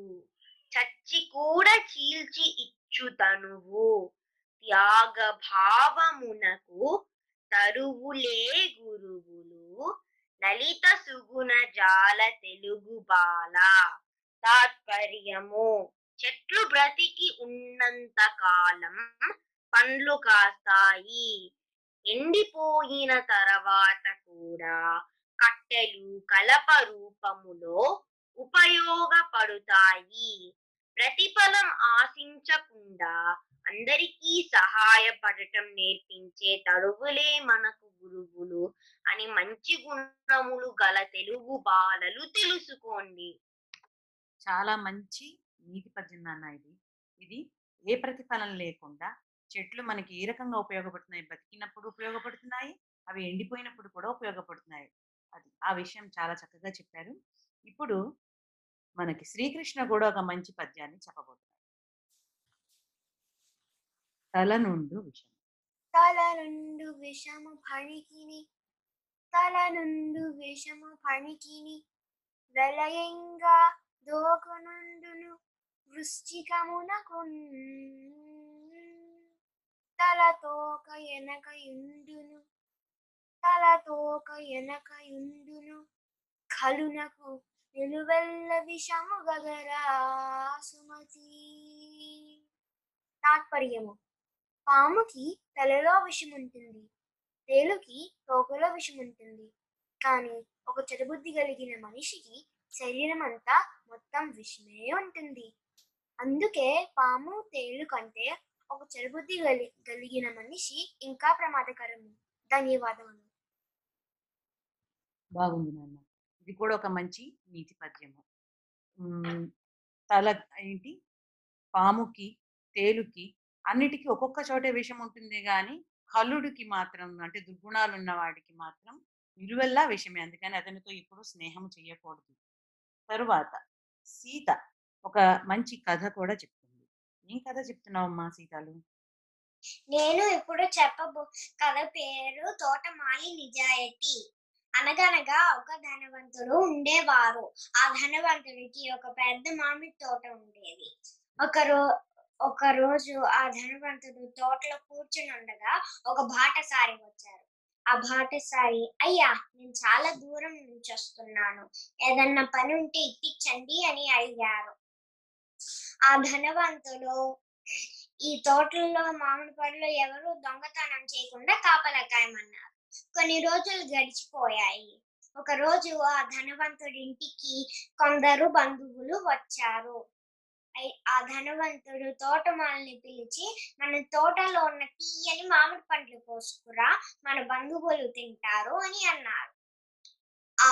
చచ్చి కూడా చీల్చి ఇచ్చుతనువు, త్యాగ భావమునకు తరువులే గురువులు, లలిత సుగుణ జాల తెలుగు బాల. తాత్పర్యము: చెట్లు బ్రతికి ఉన్నంత కాలం పండ్లు కాస్తాయి. ఎండిపోయిన తర్వాత కూడా కట్టెలు కలప రూపములో ఉపయోగపడతాయి. ప్రతిఫలం ఆశించకుండా అందరికీ సహాయపడటం నేర్పించే తరువులే మనకు గురువులు అని మంచి గుణములు గల తెలుగు బాలలు తెలుసుకోండి. చాలా మంచి నీతి పద్యం నాన్న. ఇది ఇది ఏ ప్రతిఫలం లేకుండా చెట్లు మనకి ఏ రకంగా ఉపయోగపడుతున్నాయి, బతికినప్పుడు ఉపయోగపడుతున్నాయి, అవి ఎండిపోయినప్పుడు కూడా ఉపయోగపడుతున్నాయి. అది ఆ విషయం చాలా చక్కగా చెప్పారు. ఇప్పుడు మనకి శ్రీకృష్ణ కూడా ఒక మంచి పద్యాన్ని చెప్పబోతున్నారు. తల నుండు విషయం తల నుండు విషము పణికిని, తల నుండు విషము పణికిని, వెలయంగా దోకునుండును వృశ్చికమునకున్, తలతోక ఎనకయుండును, తలతోక ఎనకయుండును, కలునకు నిలువెల్ల విషము గగరా సుమతి. తాత్పర్యము: పాముకి తలలో విషం ఉంటుంది, తేలుకి తోకలో విషం ఉంటుంది, కానీ ఒక చెడుబుద్ధి కలిగిన మనిషికి శరీరం అంతా మొత్తం విషమే ఉంటుంది. అందుకే పాము తేలు కంటే ఒక చెడుబుద్ధి గలి కలిగిన మనిషి ఇంకా ప్రమాదకరము. ధన్యవాదములు. బాగుంది నాన్న. ఇది కూడా ఒక మంచి నీతి పద్యము. తల ఏంటి పాముకి తేలుకి అన్నిటికీ ఒక్కొక్క చోటే విషం ఉంటుంది, కానీ కల్లుడికి మాత్రం అంటే దుర్గుణాలు ఉన్న వాడికి మాత్రం నిలువెల్లా విషమే. అందుకని అతనితో ఇప్పుడు స్నేహం చేయకూడదు. తరువాత సీత ఒక మంచి కథ కూడా చెప్తుంది. ఏం కథ చెప్తున్నావమ్మా సీతాలు? నేను ఇప్పుడు చెప్పబో కథ పేరు తోటమాలి నిజాయితీ. అనగనగా ఒక ధనవంతుడు ఉండేవారు. ఆ ధనవంతుడికి ఒక పెద్ద మామిడి తోట ఉండేది. ఒకరు ఒక రోజు ఆ ధనవంతుడు తోటలో కూర్చుని ఉండగా ఒక బాటసారి వచ్చారు. ఆ బాటసారి, అయ్యా నేను చాలా దూరం నుంచి వస్తున్నాను, ఏదన్నా పని ఉంటే ఇప్పించండి అని అడిగారు. ఆ ధనవంతుడు, ఈ తోటల్లో మామిడి పళ్ళు ఎవరు దొంగతనం చేయకుండా కాపలా కాయమన్నారు. కొన్ని రోజులు గడిచిపోయాయి. ఒక రోజు ఆ ధనవంతుడి ఇంటికి కొందరు బంధువులు వచ్చారు. ఆ ధనవంతుడు తోటమాలిని పిలిచి, మన తోటలో ఉన్న తీయని మామిడి పండ్లు కోసుకురా, మన బంధువులు తింటారు అని అన్నారు. ఆ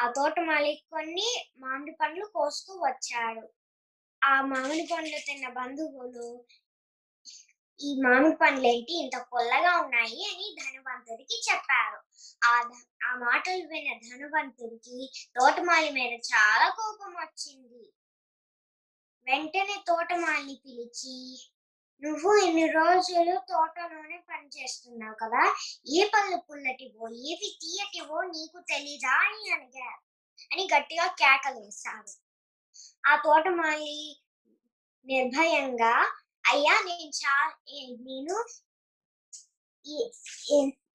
ఆ తోటమాలి కొన్ని మామిడి పండ్లు కోసుకు వచ్చాడు. ఆ మామిడి పండ్లు తిన్న బంధువులు, ఈ మామిడి పండ్లు ఏంటి ఇంత పొల్లగా ఉన్నాయి అని ధనవంతుడికి చెప్పారు. ఆ ఆ మాటలు విన్న ధనవంతుడికి తోటమాలి మీద చాలా కోపం వచ్చింది. వెంటనే తోటమాలిని పిలిచి, నువ్వు ఇన్ని రోజులు తోటలోనే పని చేస్తున్నావు కదా, ఏ పళ్ళు పుల్లటివో ఏవి తీయటివో నీకు తెలీదా అని అడిగారు అని గట్టిగా కేకలు వేశారు. ఆ తోటమాలి నిర్భయంగా, అయ్యా నేను చా నేను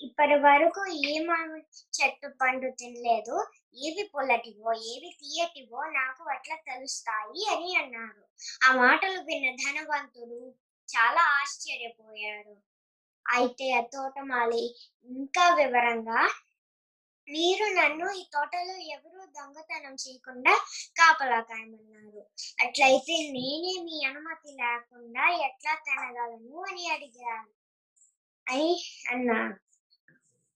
ఇప్పటి వరకు ఏ మామిడి చెట్టు పండు తినలేదు, ఏవి పొల్లటివో ఏవి తీయటివో నాకు అట్లా తెలుస్తాయి అని అన్నారు. ఆ మాటలు విన్న ధనవంతుడు చాలా ఆశ్చర్యపోయాడు. అయితే ఆ తోటమాలి ఇంకా వివరంగా, మీరు నన్ను ఈ తోటలో ఎవరు దొంగతనం చేయకుండా కాపలా కాయమన్నారు. అట్లయితే నేనే మీ అనుమతి లేకుండా ఎట్లా తినగలను అని అడిగాను అని అన్నాను.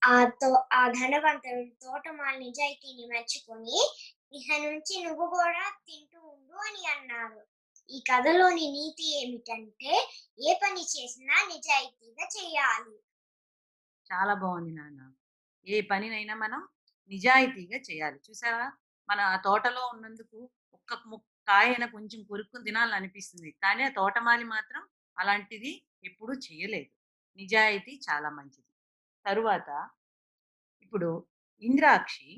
ఆ తో ఆ ధనవంతుడు తోటమాలి నిజాయితీని మెచ్చుకొని, ఇక నుంచి నువ్వు కూడా తింటూ ఉండు అని అన్నారు. ఈ కథలోని నీతి ఏమిటంటే, ఏ పని చేసినా నిజాయితీగా చేయాలి. చాలా బాగుంది నాన్న. ఏ పనినైనా మనం నిజాయితీగా చేయాలి. చూసారా, మన ఆ తోటలో ఉన్నందుకు ఒక్క ముక్క కాయన కొంచెం కొరుక్కుని తినాలని అనిపిస్తుంది, కానీ ఆ తోటమాలి మాత్రం అలాంటిది ఎప్పుడూ చేయలేదు. నిజాయితీ చాలా మంచిది. తరువాత ఇప్పుడు ఇంద్రాక్షి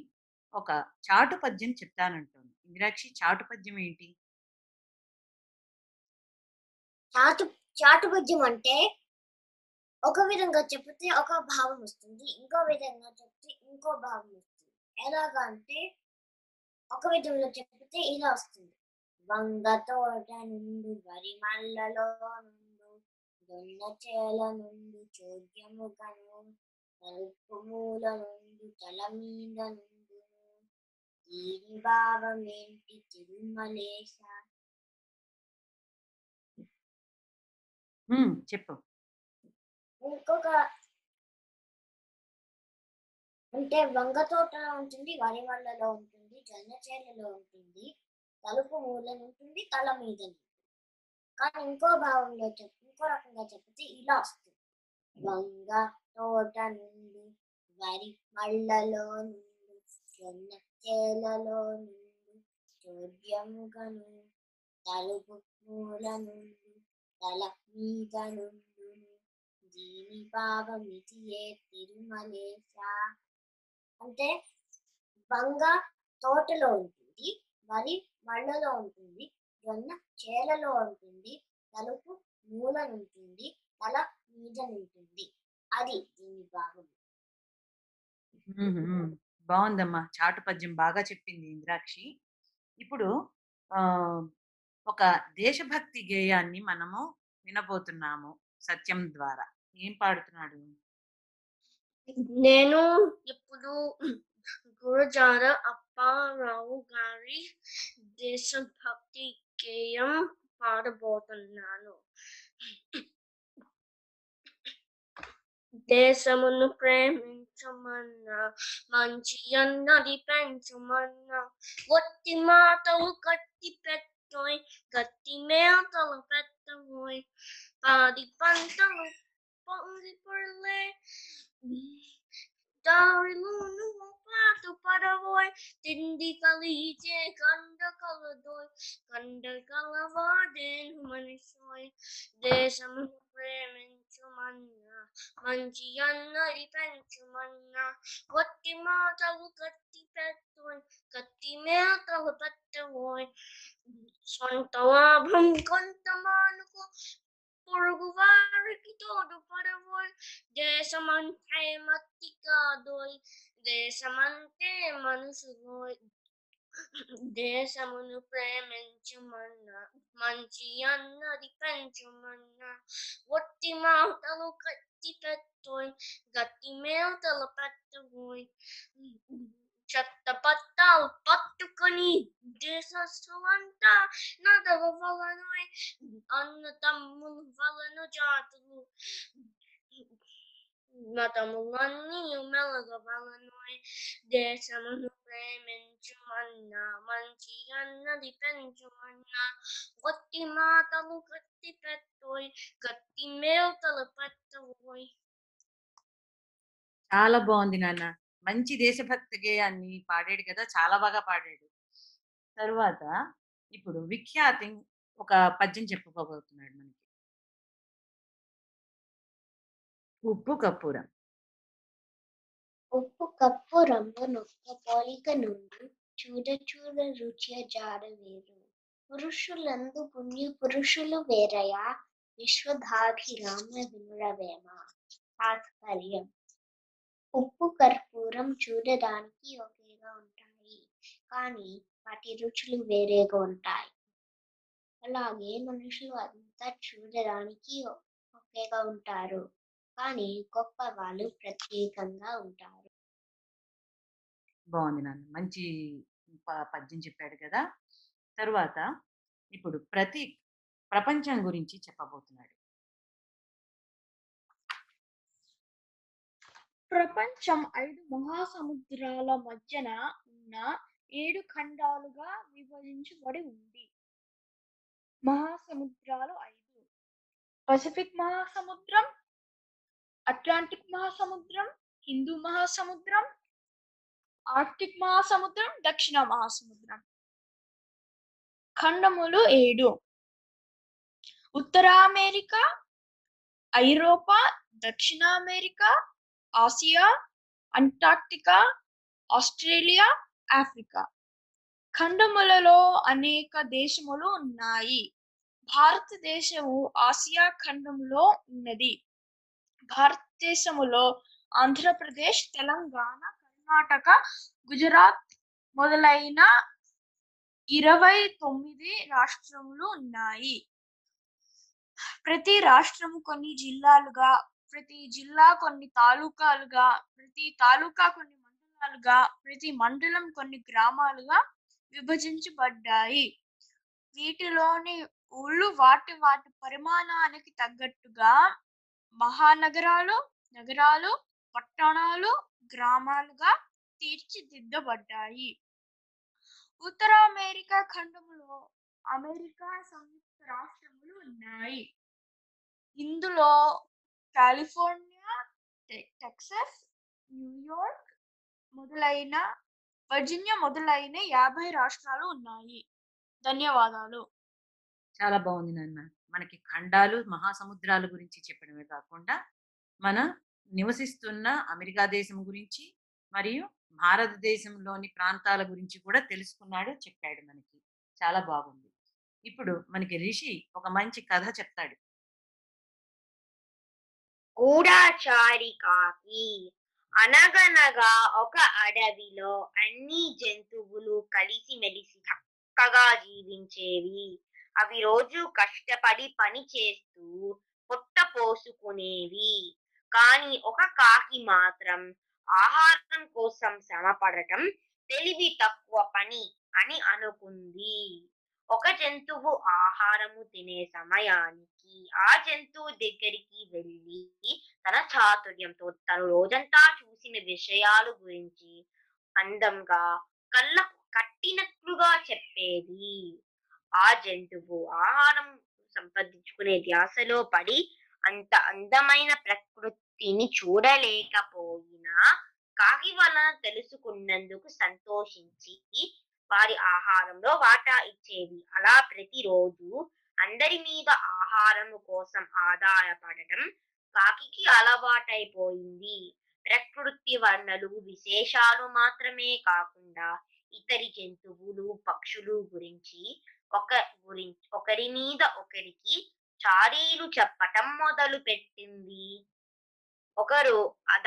ఒక చాటు పద్యం చెప్తానంటుంది. ఇంద్రాక్షి చాటు పద్యం ఏంటి? చాటు చాటు పద్యం అంటే ఒక విధంగా చెప్తే ఒక భావం వస్తుంది, ఇంకో విధంగా చెప్తే ఇంకో భావం వస్తుంది. ఎలాగా అంటే, ఒక విధంగా చెప్తే ఇలా వస్తుంది: వంగ తోట నుండి వరి మళ్ళలో నుండు దొన్న చేల నుండి చోద్యము కను నలుపు మూల నుండి తల మీద నుండు దీని భావం ఏంటి తిరుమలేశ. చెప్పు. ఇంకొక అంటే వంగ తోటలో ఉంటుంది, వరి వల్లలో ఉంటుంది, జొన్నచేలలో ఉంటుంది, తలుపు మూలన ఉంటుంది, తల మీద. కానీ ఇంకో భావంలో చెప్పి ఇంకో రకంగా చెప్తే ఇలా వస్తుంది: వంగ తోట నుండి వరి మళ్ళలో నుండి జొన్నచేలలో నుండి చోద్యముగను తలుపు మూల నుండి తల మీద నుండి దీని భావమితి ఏ తిరుమలేశ. అంటే వంగ తోటలో ఉంటుంది, వరి మళ్ళలో ఉంటుంది, జొన్న చేలలో ఉంటుంది, తలుపు మూలనుంటుంది, తల మీదనుంటుంది. అది దీని భావం. బాగుందమ్మా, చాటు పద్యం బాగా చెప్పింది ఇంద్రాక్షి. ఇప్పుడు ఆ ఒక దేశభక్తి గేయాన్ని మనము వినబోతున్నాము సత్యం ద్వారా. ఏం పాడుతున్నాడు? నేను ఇప్పుడు గురజాడ అప్పారావు గారి దేశభక్తి గేయం పాడబోతున్నాను. దేశమును ప్రేమించమన్నా, మంచి అన్నది పెంచమన్నా, ఒట్టి మాటలు కట్టి పెట్టోయ్, గట్టి మేతలు పెట్టబోయ్, పాడి పంటలు పొంగిపడలే, దారిలోను పాటు పడబోయ్, తిండి కలిచే కండ కలదోయ్, కండ కలవా దేను మనిషోయ్. దేశము ప్రేమించుమన్నా, మంచి అన్నది పెంచుమన్నా, కొట్టి మాటలు కత్తి పెట్టోయ్, కత్తి మేతలు పెట్టబోయ్, సొంత లాభం కొంత మానుకో, పొరుగు వారికి తోడు పడబోయ్, దేశమంటే మట్టి కాదోయ్, దేశమంటే మనుషులోయ్. దేశమును ప్రేమించమన్నా, మంచి అన్నది పెంచమన్నా, ఒట్టి మాటలు కట్టి పెట్టోయ్, గట్టి మేతలు పెట్టబోయ్, చెత్త పట్టాలు పట్టుకొని దేశస్సులంతా నదల వలనోయ్, అన్న తమ్ముల వలన జాతులు మతములన్నీ మెలగవలనోయ్. దేశమును ప్రేమించుమన్నా, మంచి అన్నది పెంచుమన్నా, గట్టి మాటలు కట్టి పెట్టోయ్, గట్టి మేతలు పెట్టబోయ్. చాలా బాగుంది నాన్న, మంచి దేశభక్తి గేయాన్ని పాడాడు కదా, చాలా బాగా పాడాడు. తరువాత ఇప్పుడు విఖ్యాతి ఒక పద్యం చెప్పుకోబోతున్నాడు మనకి. ఉప్పు కర్పూరం. ఉప్పు కర్పూరంలో నొక్క పోలిక నుండి చూడ చూడ రుచియ జాడ వేరు, పురుషులందు పుణ్య పురుషులు వేరయా, విశ్వధాభిరామ వినురవేమ. తాత్పర్యం: ఉప్పు కర్పూరం చూడడానికి ఒకేలా ఉంటాయి, కానీ వాటి రుచులు వేరేగా ఉంటాయి. అలాగే మనుషులు అంతా చూడడానికి ఒకేగా ఉంటారు, కానీ గొప్ప వాళ్ళు ప్రత్యేకంగా ఉంటారు. బాగుంది నాన్న, మంచి పద్యం చెప్పాడు కదా. తరువాత ఇప్పుడు ప్రతీక్ ప్రపంచం గురించి చెప్పబోతున్నాడు. ప్రపంచం ఐదు మహాసముద్రాల మధ్యన ఉన్న ఏడు ఖండాలుగా విభజించబడి ఉంది. మహాసముద్రాలు ఐదు: పసిఫిక్ మహాసముద్రం, అట్లాంటిక్ మహాసముద్రం, హిందూ మహాసముద్రం, ఆర్కిటిక్ మహాసముద్రం, దక్షిణ మహాసముద్రం. ఖండములు ఏడు: ఉత్తర అమెరికా, ఐరోపా, దక్షిణ America, Asia, Antarctica, Australia, Africa. ఖండములలో అనేక దేశములు ఉన్నాయి. భారతదేశము ఆసియా ఖండంలో ఉన్నది. భారతదేశములో ఆంధ్రప్రదేశ్, తెలంగాణ, కర్ణాటక, గుజరాత్ మొదలైన ఇరవై తొమ్మిది రాష్ట్రములు ఉన్నాయి. ప్రతి రాష్ట్రము కొన్ని జిల్లాలుగా, ప్రతి జిల్లా కొన్ని తాలూకాలుగా, ప్రతి తాలూకా కొన్ని మండలాలుగా, ప్రతి మండలం కొన్ని గ్రామాలుగా విభజించబడ్డాయి. వీటిలోని ఊళ్ళు వాటి వాటి పరిమాణానికి తగ్గట్టుగా మహానగరాలు, నగరాలు, పట్టణాలు, గ్రామాలుగా తీర్చిదిద్దబడ్డాయి. ఉత్తర అమెరికా ఖండములో అమెరికా సంయుక్త రాష్ట్రములు ఉన్నాయి. ఇందులో కాలిఫోర్నియా, టెక్సాస్, న్యూయార్క్ మొదలైన వర్జీనియా మొదలైన యాభై రాష్ట్రాలు ఉన్నాయి. ధన్యవాదాలు. చాలా బాగుంది నాన్న. మనకి ఖండాలు, మహాసముద్రాల గురించి చెప్పడమే కాకుండా మన నివసిస్తున్న అమెరికా దేశం గురించి మరియు భారతదేశంలోని ప్రాంతాల గురించి కూడా తెలుసుకున్నాడు, చెప్పాడు మనకి. చాలా బాగుంది. ఇప్పుడు మనకి రిషి ఒక మంచి కథ చెప్తాడు. గూఢచారికాకి. అనగనగా ఒక అడవిలో అన్ని జంతువులు కలిసిమెలిసి చక్కగా జీవించేవి. అవి రోజు కష్టపడి పని చేస్తూ పొట్ట పోసుకునేవి. కానీ ఒక కాకి మాత్రం ఆహారం కోసం శ్రమపడటం తెలివి తక్కువ పని అని అనుకుంది. ఒక జంతువు ఆహారము తినే సమయానికి ఆ జంతువు దగ్గరికి వెళ్ళి తన చాతుర్యంతో తను రోజంతా చూసిన విషయాల గురించి అందంగా కళ్ళకు కట్టినట్లుగా చెప్పేది. ఆ జంతువు ఆహారం సంపాదించుకునే ధ్యాసలో పడి అంత అందమైన ప్రకృతిని చూడలేకపోయినా కాకి వలన తెలుసుకున్నందుకు సంతోషించి వారి ఆహారంలో వాటా ఇచ్చేది. అలా ప్రతిరోజు అందరి మీద ఆహారము కోసం ఆధారపడటం కాకి అలవాటైపోయింది. ప్రకృతి వర్ణలు, విశేషాలు మాత్రమే కాకుండా ఇతరి జంతువులు, పక్షులు గురించి ఒక గురించి ఒకరి మీద ఒకరికి చారీలు చెప్పటం మొదలు పెట్టింది. ఒకరు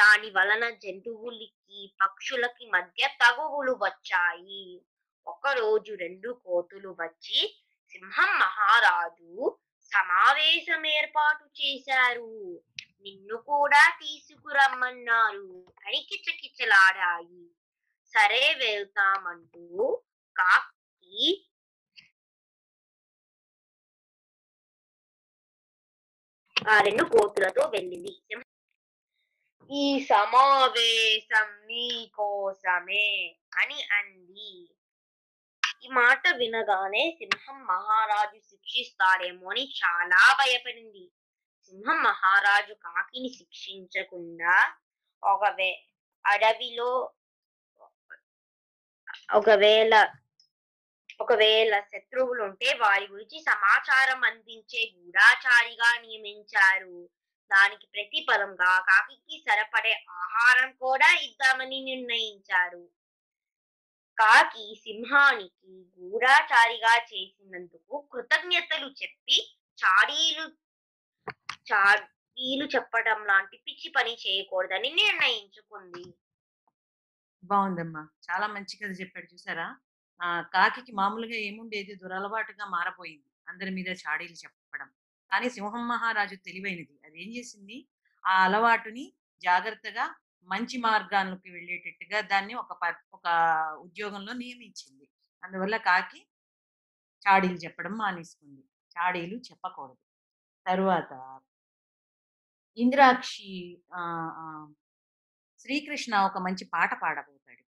దాని వలన జంతువులకి, పక్షులకి మధ్య తగువులు వచ్చాయి. ఒకరోజు రెండు కోతులు వచ్చి సింహం మహారాజు, సమావేశం ఏర్పాటు చేశారు, నిన్ను కూడా తీసుకురమ్మన్నారు అని కిచకిచలాడాయి. సరే వెళ్తామంటూ కాకి ఆ రెండు కోతులతో వెళ్ళింది. ఈ సమావేశం నీ కోసమే అని అంది. ఈ మాట వినగానే సింహం మహారాజు శిక్షిస్తాడేమో అని చాలా భయపడింది. సింహం మహారాజు కాకిని శిక్షించకుండా ఒకవే అడవిలో ఒకవేళ ఒకవేళ శత్రువులు ఉంటే వారి గురించి సమాచారం అందించే గూఢచారిగా నియమించారు. దానికి ప్రతిఫలంగా కాకి సరిపడే ఆహారం కూడా ఇద్దామని నిర్ణయించారు. కాకి సింహానికి గూఢచారిగా చేసినందుకు కృతజ్ఞతలు చెప్పి చాడీలు చాడీలు చెప్పడం లాంటి పిచ్చి పని చేయకూడదని నిర్ణయించుకుంది. బాగుందమ్మా, చాలా మంచి కథ చెప్పాడు. చూసారా, ఆ కాకి మామూలుగా ఏముండేది, దురలవాటుగా మారపోయింది అందరి మీద చాడీలు చెప్పడం. కానీ సింహం మహారాజు తెలివైనది, అది ఏం చేసింది, ఆ అలవాటుని జాగ్రత్తగా మంచి మార్గాల్లోకి వెళ్ళేటట్టుగా దాన్ని ఒక ఒక ఉద్యోగంలో నియమించింది. అందువల్ల కాకి చాడీలు చెప్పడం మానేసుకుంది, చాడీలు చెప్పకూడదు. తరువాత ఇంద్రాక్షి ఆ శ్రీకృష్ణ ఒక మంచి పాట పాడబోతాడు.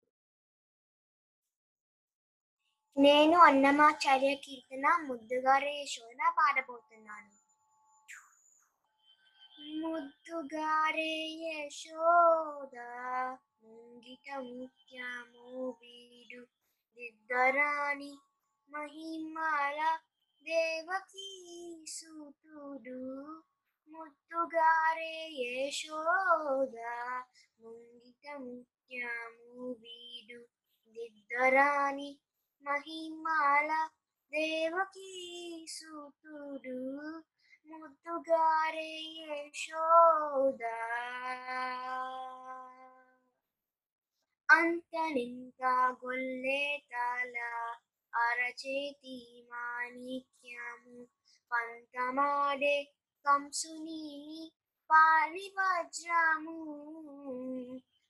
నేను అన్నమాచార్య కీర్తన ముద్దుగారే యశోద పాడబోతున్నాను. ముద్దుగారే యశోద ముంగిట ముత్యము వీడు దిద్దరాణి మహిమాల దేవకీ సూతుడు. ముద్దుగారే యశోద ముంగిట ముత్యము వీడు దిద్దరాణి మహిమాల దేవకీ సూతుడు. ముద్దుగారే యశోద అంతనింత గొల్లే తాల అరచేతి మాణిక్యము పంతమాడే కంసుని పాలి వజ్రము.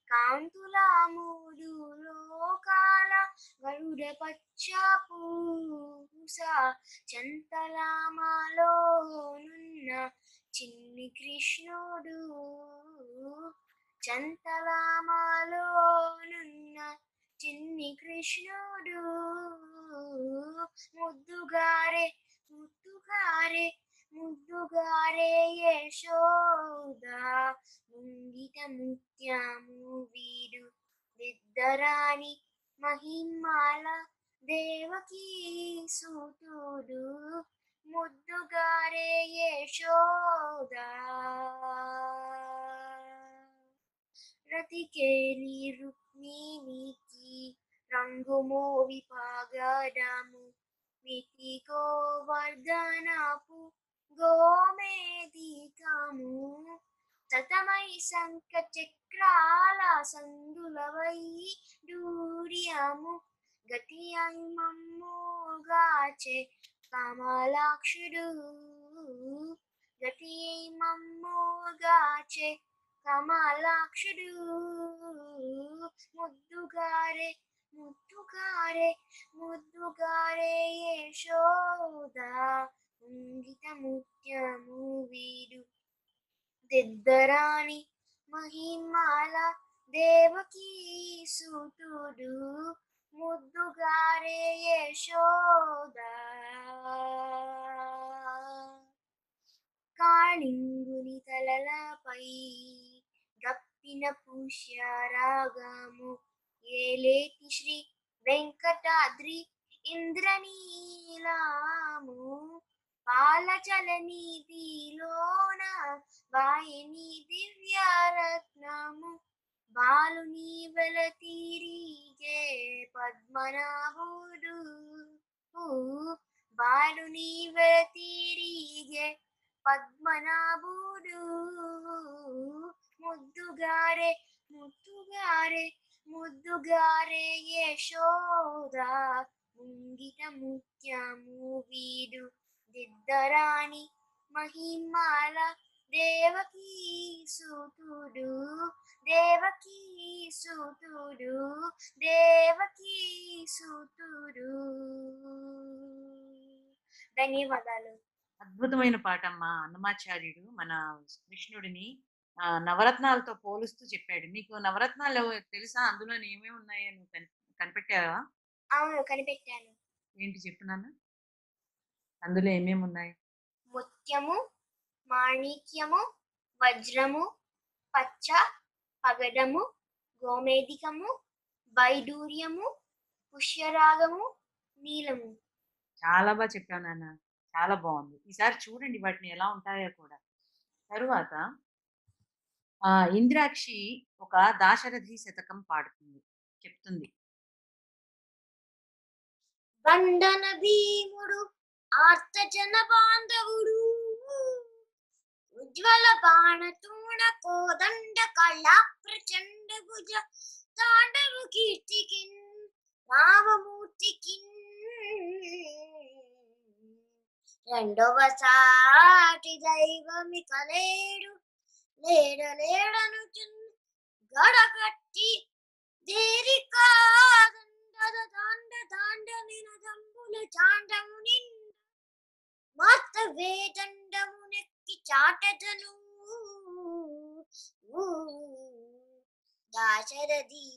కాంతుల మూడు లోకాల గరుడ పచ్చపూస చంతలామలోనున్న చిన్ని కృష్ణుడు. చంతలామలోనున్న చిన్ని కృష్ణుడు. ముద్దుగారే ముద్దుగారే ముద్దుగారే యశోద ముంగిట ముత్యము వీడు దిద్దరాణి మహిమాల దేవకీ సూతుడు. ముద్దుగారే యశోద రతికేలి రుక్మిణికి రంగుమో విపాగడము మితి గోవర్ధనపు గోమేధికము. సతమై శంఖ చక్రాల సందులవై డూర్యము గతి మమ్మోగాచే కమలాక్షుడు. గతి మమ్మోగాచే కమలాక్షుడు. ముద్దుగారే ముద్దుగారే ముద్దుగారే యశోద ముంగిట ముత్యము వీడు దిద్దరాణి మహిమాల దేవకీ సూతుడు. ముద్దుగారే యశోద కాళింగుని తలలపై గప్పిన పుష్యరాగము ఏలేటి శ్రీ వెంకటాద్రి ఇంద్రనీలాము. పాలచలనిధిలోన వాయిని దివ్యరత్నము బాలుని వెలతిరిగే పద్మనాభుడు. బాలుని వెలతిరిగే పద్మనాభుడు. ముద్దుగారే ముద్దుగారే ముద్దుగారే యశోద ముంగిట ముత్యము వీడు దిద్దరాణి మహిమాల దేవకీ సూతుడు. దేవకీ సూతుడు. దేవకీ సూతుడు. ధన్యవాదాలు. అద్భుతమైన పాటమ్మా. అన్నమాచార్యుడు మన కృష్ణుడిని ఆ నవరత్నాలతో పోలుస్తూ చెప్పాడు. నీకు నవరత్నాలు తెలుసా? అందులో ఏమేమి ఉన్నాయో నువ్వు కనిపెట్టావా? అవును, కనిపెట్టాను. ఏంటి చెప్పు నాన్న, అందులో ఏమేమి ఉన్నాయి? ముత్యము, మాణిక్యము, వజ్రము, పచ్చ, పగడము, గోమేధికము, వైడూర్యము, పుష్యరాగము, నీలము. చాలా బాగా చెప్పావు నాన్న, చాలా బాగుంది. ఈసారి చూడండి వాటిని ఎలా ఉంటాయో కూడా. తరువాత ఆ ఇంద్రాక్షి ఒక దాశరథి శతకం పాడుతుంది, చెప్తుంది. వందన భీముడు ఆర్తజన బాంధవుడు ఉజ్వల బాణతూణ కోదండ కళా ప్రచండ భుజ తాండవ కీర్తికిన్ మామూర్తికి రెండవసాటి దైవమి కలేడు లేడ లేడను గడగట్టి దేరి కాదండద తాండ తాండ నిన దంబుల చాండము నిన్న మత్త వేదండము నెక్కి చాటదను దాశరథి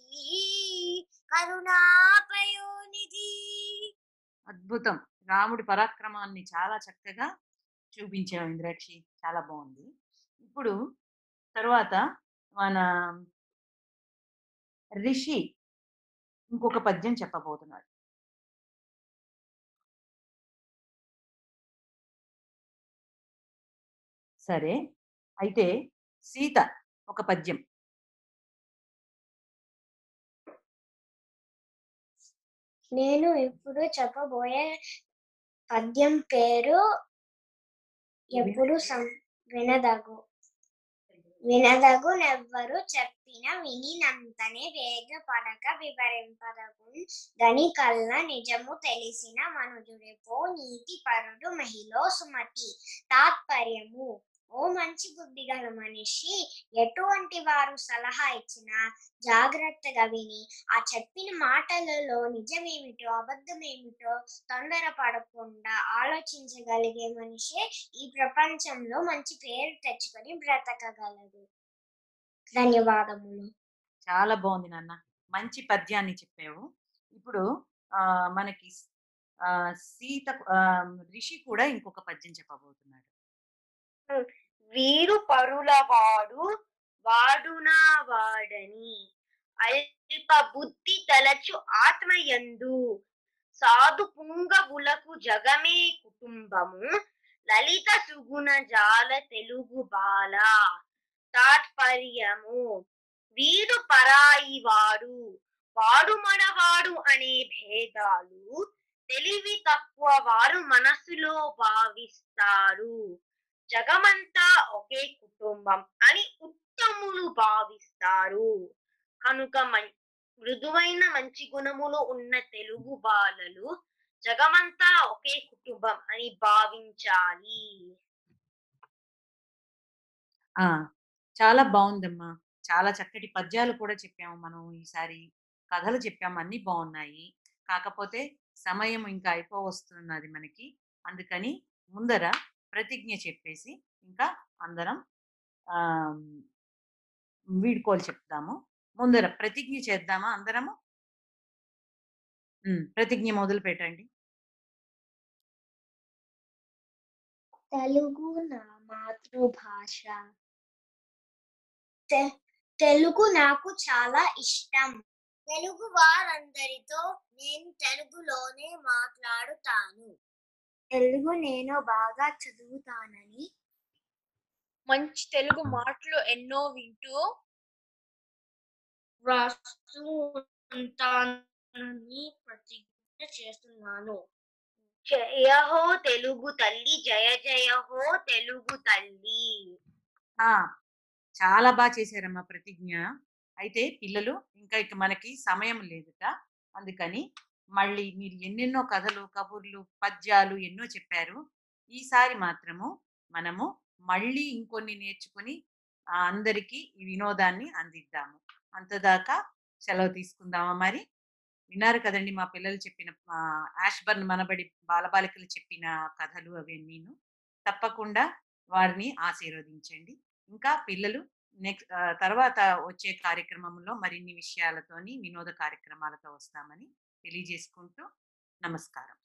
కరుణాపయోనిధి. అద్భుతం, రాముడి పరాక్రమాన్ని చాలా చక్కగా చూపించాం ఇంద్రాక్షి, చాలా బాగుంది. ఇప్పుడు తర్వాత మన రిషి ఇంకొక పద్యం చెప్పబోతున్నాడు. సరే, అయితే సీత ఒక పద్యం. నేను ఇప్పుడు చెప్పబోయే పద్యం పేరు ఎప్పుడు వినదగు వినదగు నెవ్వరు చెప్పిన వినినంతనే వేగపడక వివరింపదగు గనికల్ల నిజము తెలిసిన మనుజుడెపో నీతి పరుడు మహిళ సుమతి. తాత్పర్యము: ఓ మంచి బుద్ధి గల మనిషి, ఎటువంటి వారు సలహా ఇచ్చినా జాగ్రత్తగా విని ఆ చెప్పిన మాటలలో నిజమేమిటో అబద్ధమేమిటో తొందర పడకుండా ఆలోచించగలిగే మనిషే ఈ ప్రపంచంలో మంచి పేరు తెచ్చుకొని బ్రతకగలడు. ధన్యవాదములు. చాలా బాగుంది నాన్న, మంచి పద్యాన్ని చెప్పావు. ఇప్పుడు ఆ మనకి ఆ సీత ఋషి కూడా ఇంకొక పద్యం చెప్పబోతున్నాడు. వీరు పరుల వాడు వాడునా వాడని అల్ప బుద్ధి తలచు ఆత్మయందు సాధు పుంగవులకు జగమే కుటుంబము లలిత సుగుణ జాల తెలుగు బాల. తాత్పర్యము: వీరు పరాయి వాడు వాడు మనవాడు అనే భేదాలు తెలివి తక్కువ వారు మనసులో భావిస్తారు. జగమంతా ఒకే కుటుంబం అని ఉత్తములు భావిస్తారు. కనుక మృదువైన మంచి గుణములు ఉన్న తెలుగు బాలలు జగమంతా ఒకే కుటుంబం అని భావించాలి. ఆ చాలా బాగుందమ్మా, చాలా చక్కటి పద్యాలు కూడా చెప్పాము మనం. ఈసారి కథలు చెప్పాము, అన్ని బాగున్నాయి. కాకపోతే సమయం ఇంకా అయిపోవస్తున్నది మనకి, అందుకని ముందర ప్రతిజ్ఞ చెప్పేసి ఇంకా అందరం ఆ వీడుకోలు చెప్తాము. ముందర ప్రతిజ్ఞ చేద్దామా అందరము? ప్రతిజ్ఞ మొదలు పెట్టండి. తెలుగు నా మాతృభాష, తెలుగు నాకు చాలా ఇష్టం. తెలుగు వారందరితో నేను తెలుగులోనే మాట్లాడుతాను. తెలుగు నేను బాగా చదువుతానని, మంచి తెలుగు మాటలు ఎన్నో వింటూ రాస్తూ ఉంటానని ప్రతిజ్ఞ చేస్తున్నాను. జయ హో తెలుగు తల్లి, జయ జయ హో తెలుగు తల్లి. చాలా బాగా చేశారమ్మా ప్రతిజ్ఞ. అయితే పిల్లలు ఇంకా ఇక మనకి సమయం లేదుట, అందుకని మళ్ళీ మీరు ఎన్నెన్నో కథలు, కబుర్లు, పద్యాలు ఎన్నో చెప్పారు. ఈసారి మాత్రము మనము మళ్ళీ ఇంకొన్ని నేర్చుకుని అందరికీ ఈ వినోదాన్ని అందిద్దాము. అంతదాకా సెలవు తీసుకుందామా మరి? విన్నారు కదండి మా పిల్లలు చెప్పిన ఆష్బర్న్ మనబడి బాలబాలికలు చెప్పిన కథలు అవన్నీను. తప్పకుండా వారిని ఆశీర్వదించండి. ఇంకా పిల్లలు నెక్స్ట్ తర్వాత వచ్చే కార్యక్రమంలో మరిన్ని విషయాలతోని వినోద కార్యక్రమాలతో వస్తామని తెలియజేసుకుంటూ నమస్కారం.